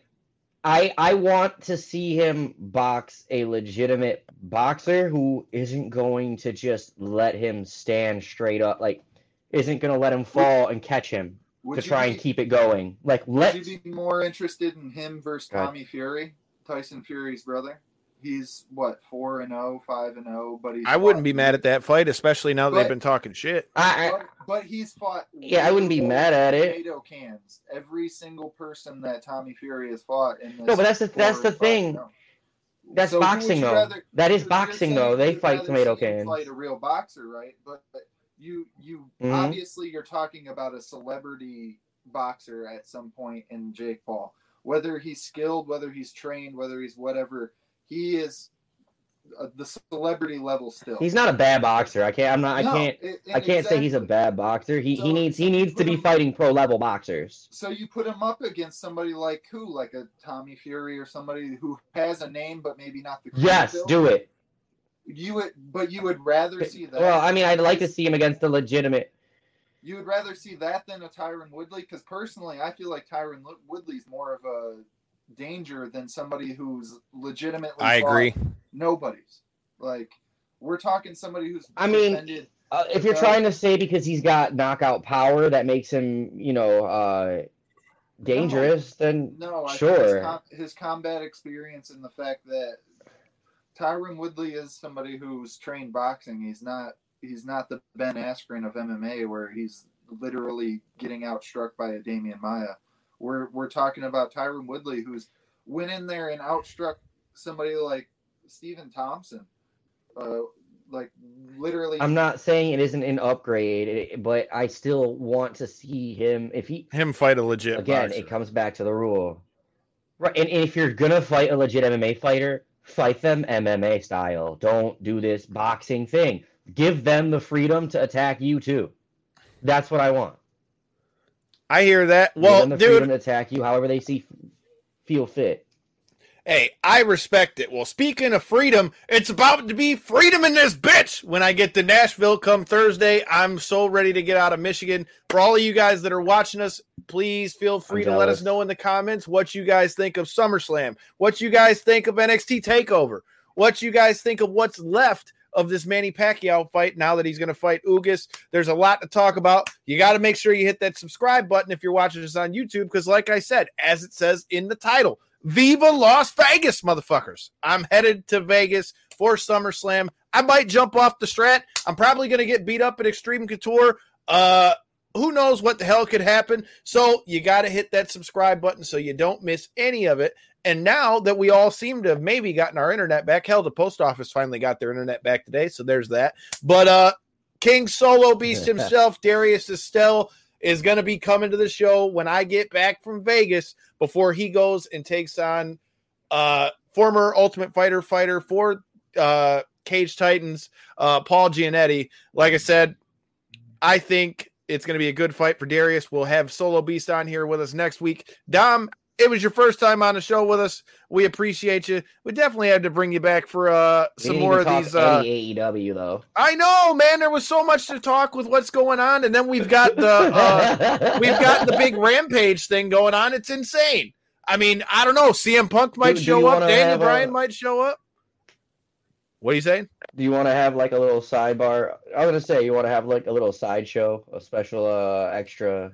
I want to see him box a legitimate boxer who isn't going to just let him stand straight up, like isn't going to let him fall and catch him. Would to try and keep it going. Like, would you be more interested in him versus Tommy Fury, Tyson Fury's brother? He's, 4-0, 5-0, but I wouldn't be mad at that fight, especially now that they've been talking shit. But he's fought... Yeah, I wouldn't be mad at it. Tomato cans. Every single person that Tommy Fury has fought in this... No, but that's the thing. No. That's so boxing, though. That is boxing, though. They fight tomato cans. Fight a real boxer, right? But You obviously you're talking about a celebrity boxer at some point in Jake Paul. Whether he's skilled, whether he's trained, whether he's whatever, he is the celebrity level still. He's not a bad boxer. I can't say he's a bad boxer. He needs to be fighting pro level boxers. So you put him up against somebody like a Tommy Fury or somebody who has a name but maybe not the. Yes, do it. You would rather see that. Well, I mean, I'd like to see him against the legitimate. You would rather see that than a Tyron Woodley? Because personally, I feel like Tyron Woodley's more of a danger than somebody who's legitimately. I agree. Nobody's. Like, we're talking somebody who's defended If you're trying to say because he's got knockout power that makes him, you know, dangerous, sure. His combat experience and the fact that Tyron Woodley is somebody who's trained boxing. He's not the Ben Askren of MMA where he's literally getting outstruck by a Damian Maia. We're talking about Tyron Woodley who's went in there and outstruck somebody like Stephen Thompson. Like literally, I'm not saying it isn't an upgrade, but I still want to see him if he fight a legit again. Boxer. It comes back to the rule, right? And if you're gonna fight a legit MMA fighter, fight them MMA style. Don't do this boxing thing. Give them the freedom to attack you too. That's what I want. I hear that. Well, give them the freedom to attack you however they feel fit. Hey, I respect it. Well, speaking of freedom, it's about to be freedom in this bitch. When I get to Nashville come Thursday, I'm so ready to get out of Michigan. For all of you guys that are watching us, please feel free to let us know in the comments what you guys think of SummerSlam, what you guys think of NXT TakeOver, what you guys think of what's left of this Manny Pacquiao fight now that he's going to fight Ugas. There's a lot to talk about. You got to make sure you hit that subscribe button if you're watching us on YouTube because, like I said, as it says in the title, Viva Las Vegas, motherfuckers. I'm headed to Vegas for SummerSlam. I might jump off the Strat. I'm probably going to get beat up at Extreme Couture. Who knows what the hell could happen? So you got to hit that subscribe button so you don't miss any of it. And now that we all seem to have maybe gotten our internet back, hell, the post office finally got their internet back today, so there's that. But King Solo Beast himself, Darius Estelle, is going to be coming to the show when I get back from Vegas before he goes and takes on former Ultimate Fighter for Cage Titans, Paul Giannetti. Like I said, I think it's going to be a good fight for Darius. We'll have Solo Beast on here with us next week. Dom, it was your first time on the show with us. We appreciate you. We definitely had to bring you back for some more of these. AEW though. I know, man. There was so much to talk with what's going on, and then we've got the we've got the big Rampage thing going on. It's insane. I mean, I don't know. CM Punk might show up. Daniel Bryan might show up. What are you saying? Do you want to have like a little sidebar? I was gonna say you want to have like a little sideshow, a special extra.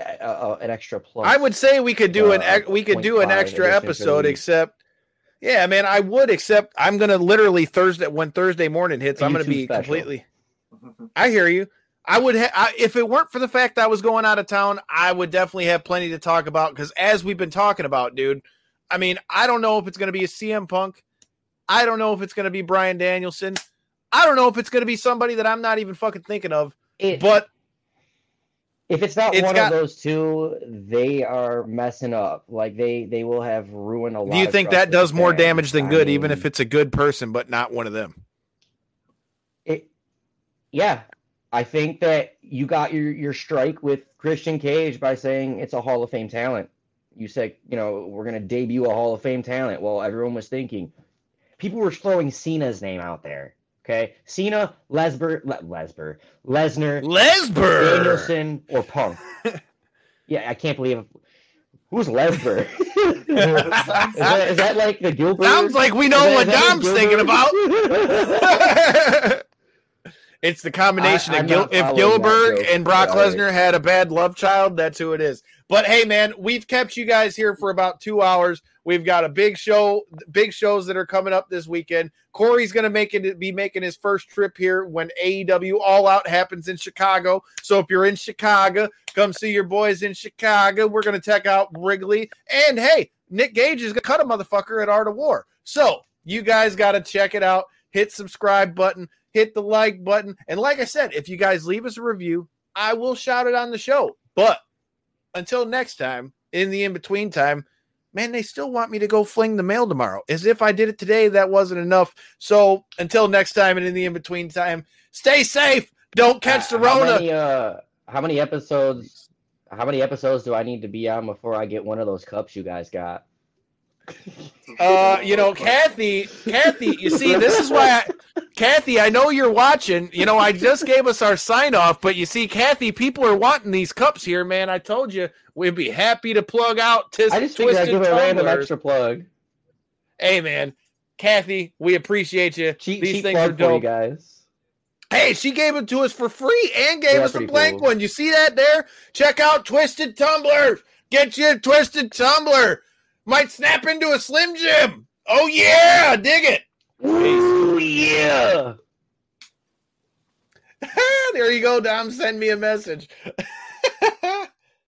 An extra plus. I would say we could do an extra episode, except yeah, man, I would. Except I'm gonna literally Thursday morning hits, I'm gonna be special. Completely. I hear you. I would if it weren't for the fact that I was going out of town, I would definitely have plenty to talk about because as we've been talking about, dude. I mean, I don't know if it's gonna be a CM Punk. I don't know if it's gonna be Bryan Danielson. I don't know if it's gonna be somebody that I'm not even fucking thinking of. But if it's not one of those two, they are messing up. Like they will have ruined a lot. Do you think that does more damage than good, even if it's a good person, but not one of them? Yeah, I think that you got your strike with Christian Cage by saying it's a Hall of Fame talent. You said, you know, we're going to debut a Hall of Fame talent. Well, everyone was thinking. People were throwing Cena's name out there. Okay, Cena, Lesnar, Danielson, or Punk. Yeah, I can't believe it. Who's Lesnar? is that like the Gilbert? Sounds like we know what Dom's thinking about. It's the combination if Gilbert and Brock Lesnar had a bad love child, that's who it is. But hey, man, we've kept you guys here for about 2 hours. We've got a big shows that are coming up this weekend. Corey's going to be making his first trip here when AEW All Out happens in Chicago. So if you're in Chicago, come see your boys in Chicago. We're going to check out Wrigley. And hey, Nick Gage is going to cut a motherfucker at Art of War. So you guys got to check it out. Hit subscribe button. Hit the like button. And like I said, if you guys leave us a review, I will shout it on the show. But until next time, in the in-between time, man, they still want me to go fling the mail tomorrow. As if I did it today, that wasn't enough. So until next time and in the in-between time, stay safe. Don't catch the Rona. How many episodes do I need to be on before I get one of those cups you guys got? You know, Kathy, you see, this is why Kathy, I know you're watching. You know, I just gave us our sign off, but you see, Kathy, people are wanting these cups here, man. I told you we'd be happy to plug out I just figured I'd give a random extra plug. Hey man, Kathy, we appreciate you. These things are dope, guys. Hey, she gave it to us for free and gave us a blank one. You see that there? Check out Twisted Tumblers. Get you a Twisted Tumbler. Might snap into a Slim Jim. Oh, yeah. Dig it. Ooh, yeah. There you go, Dom. Send me a message.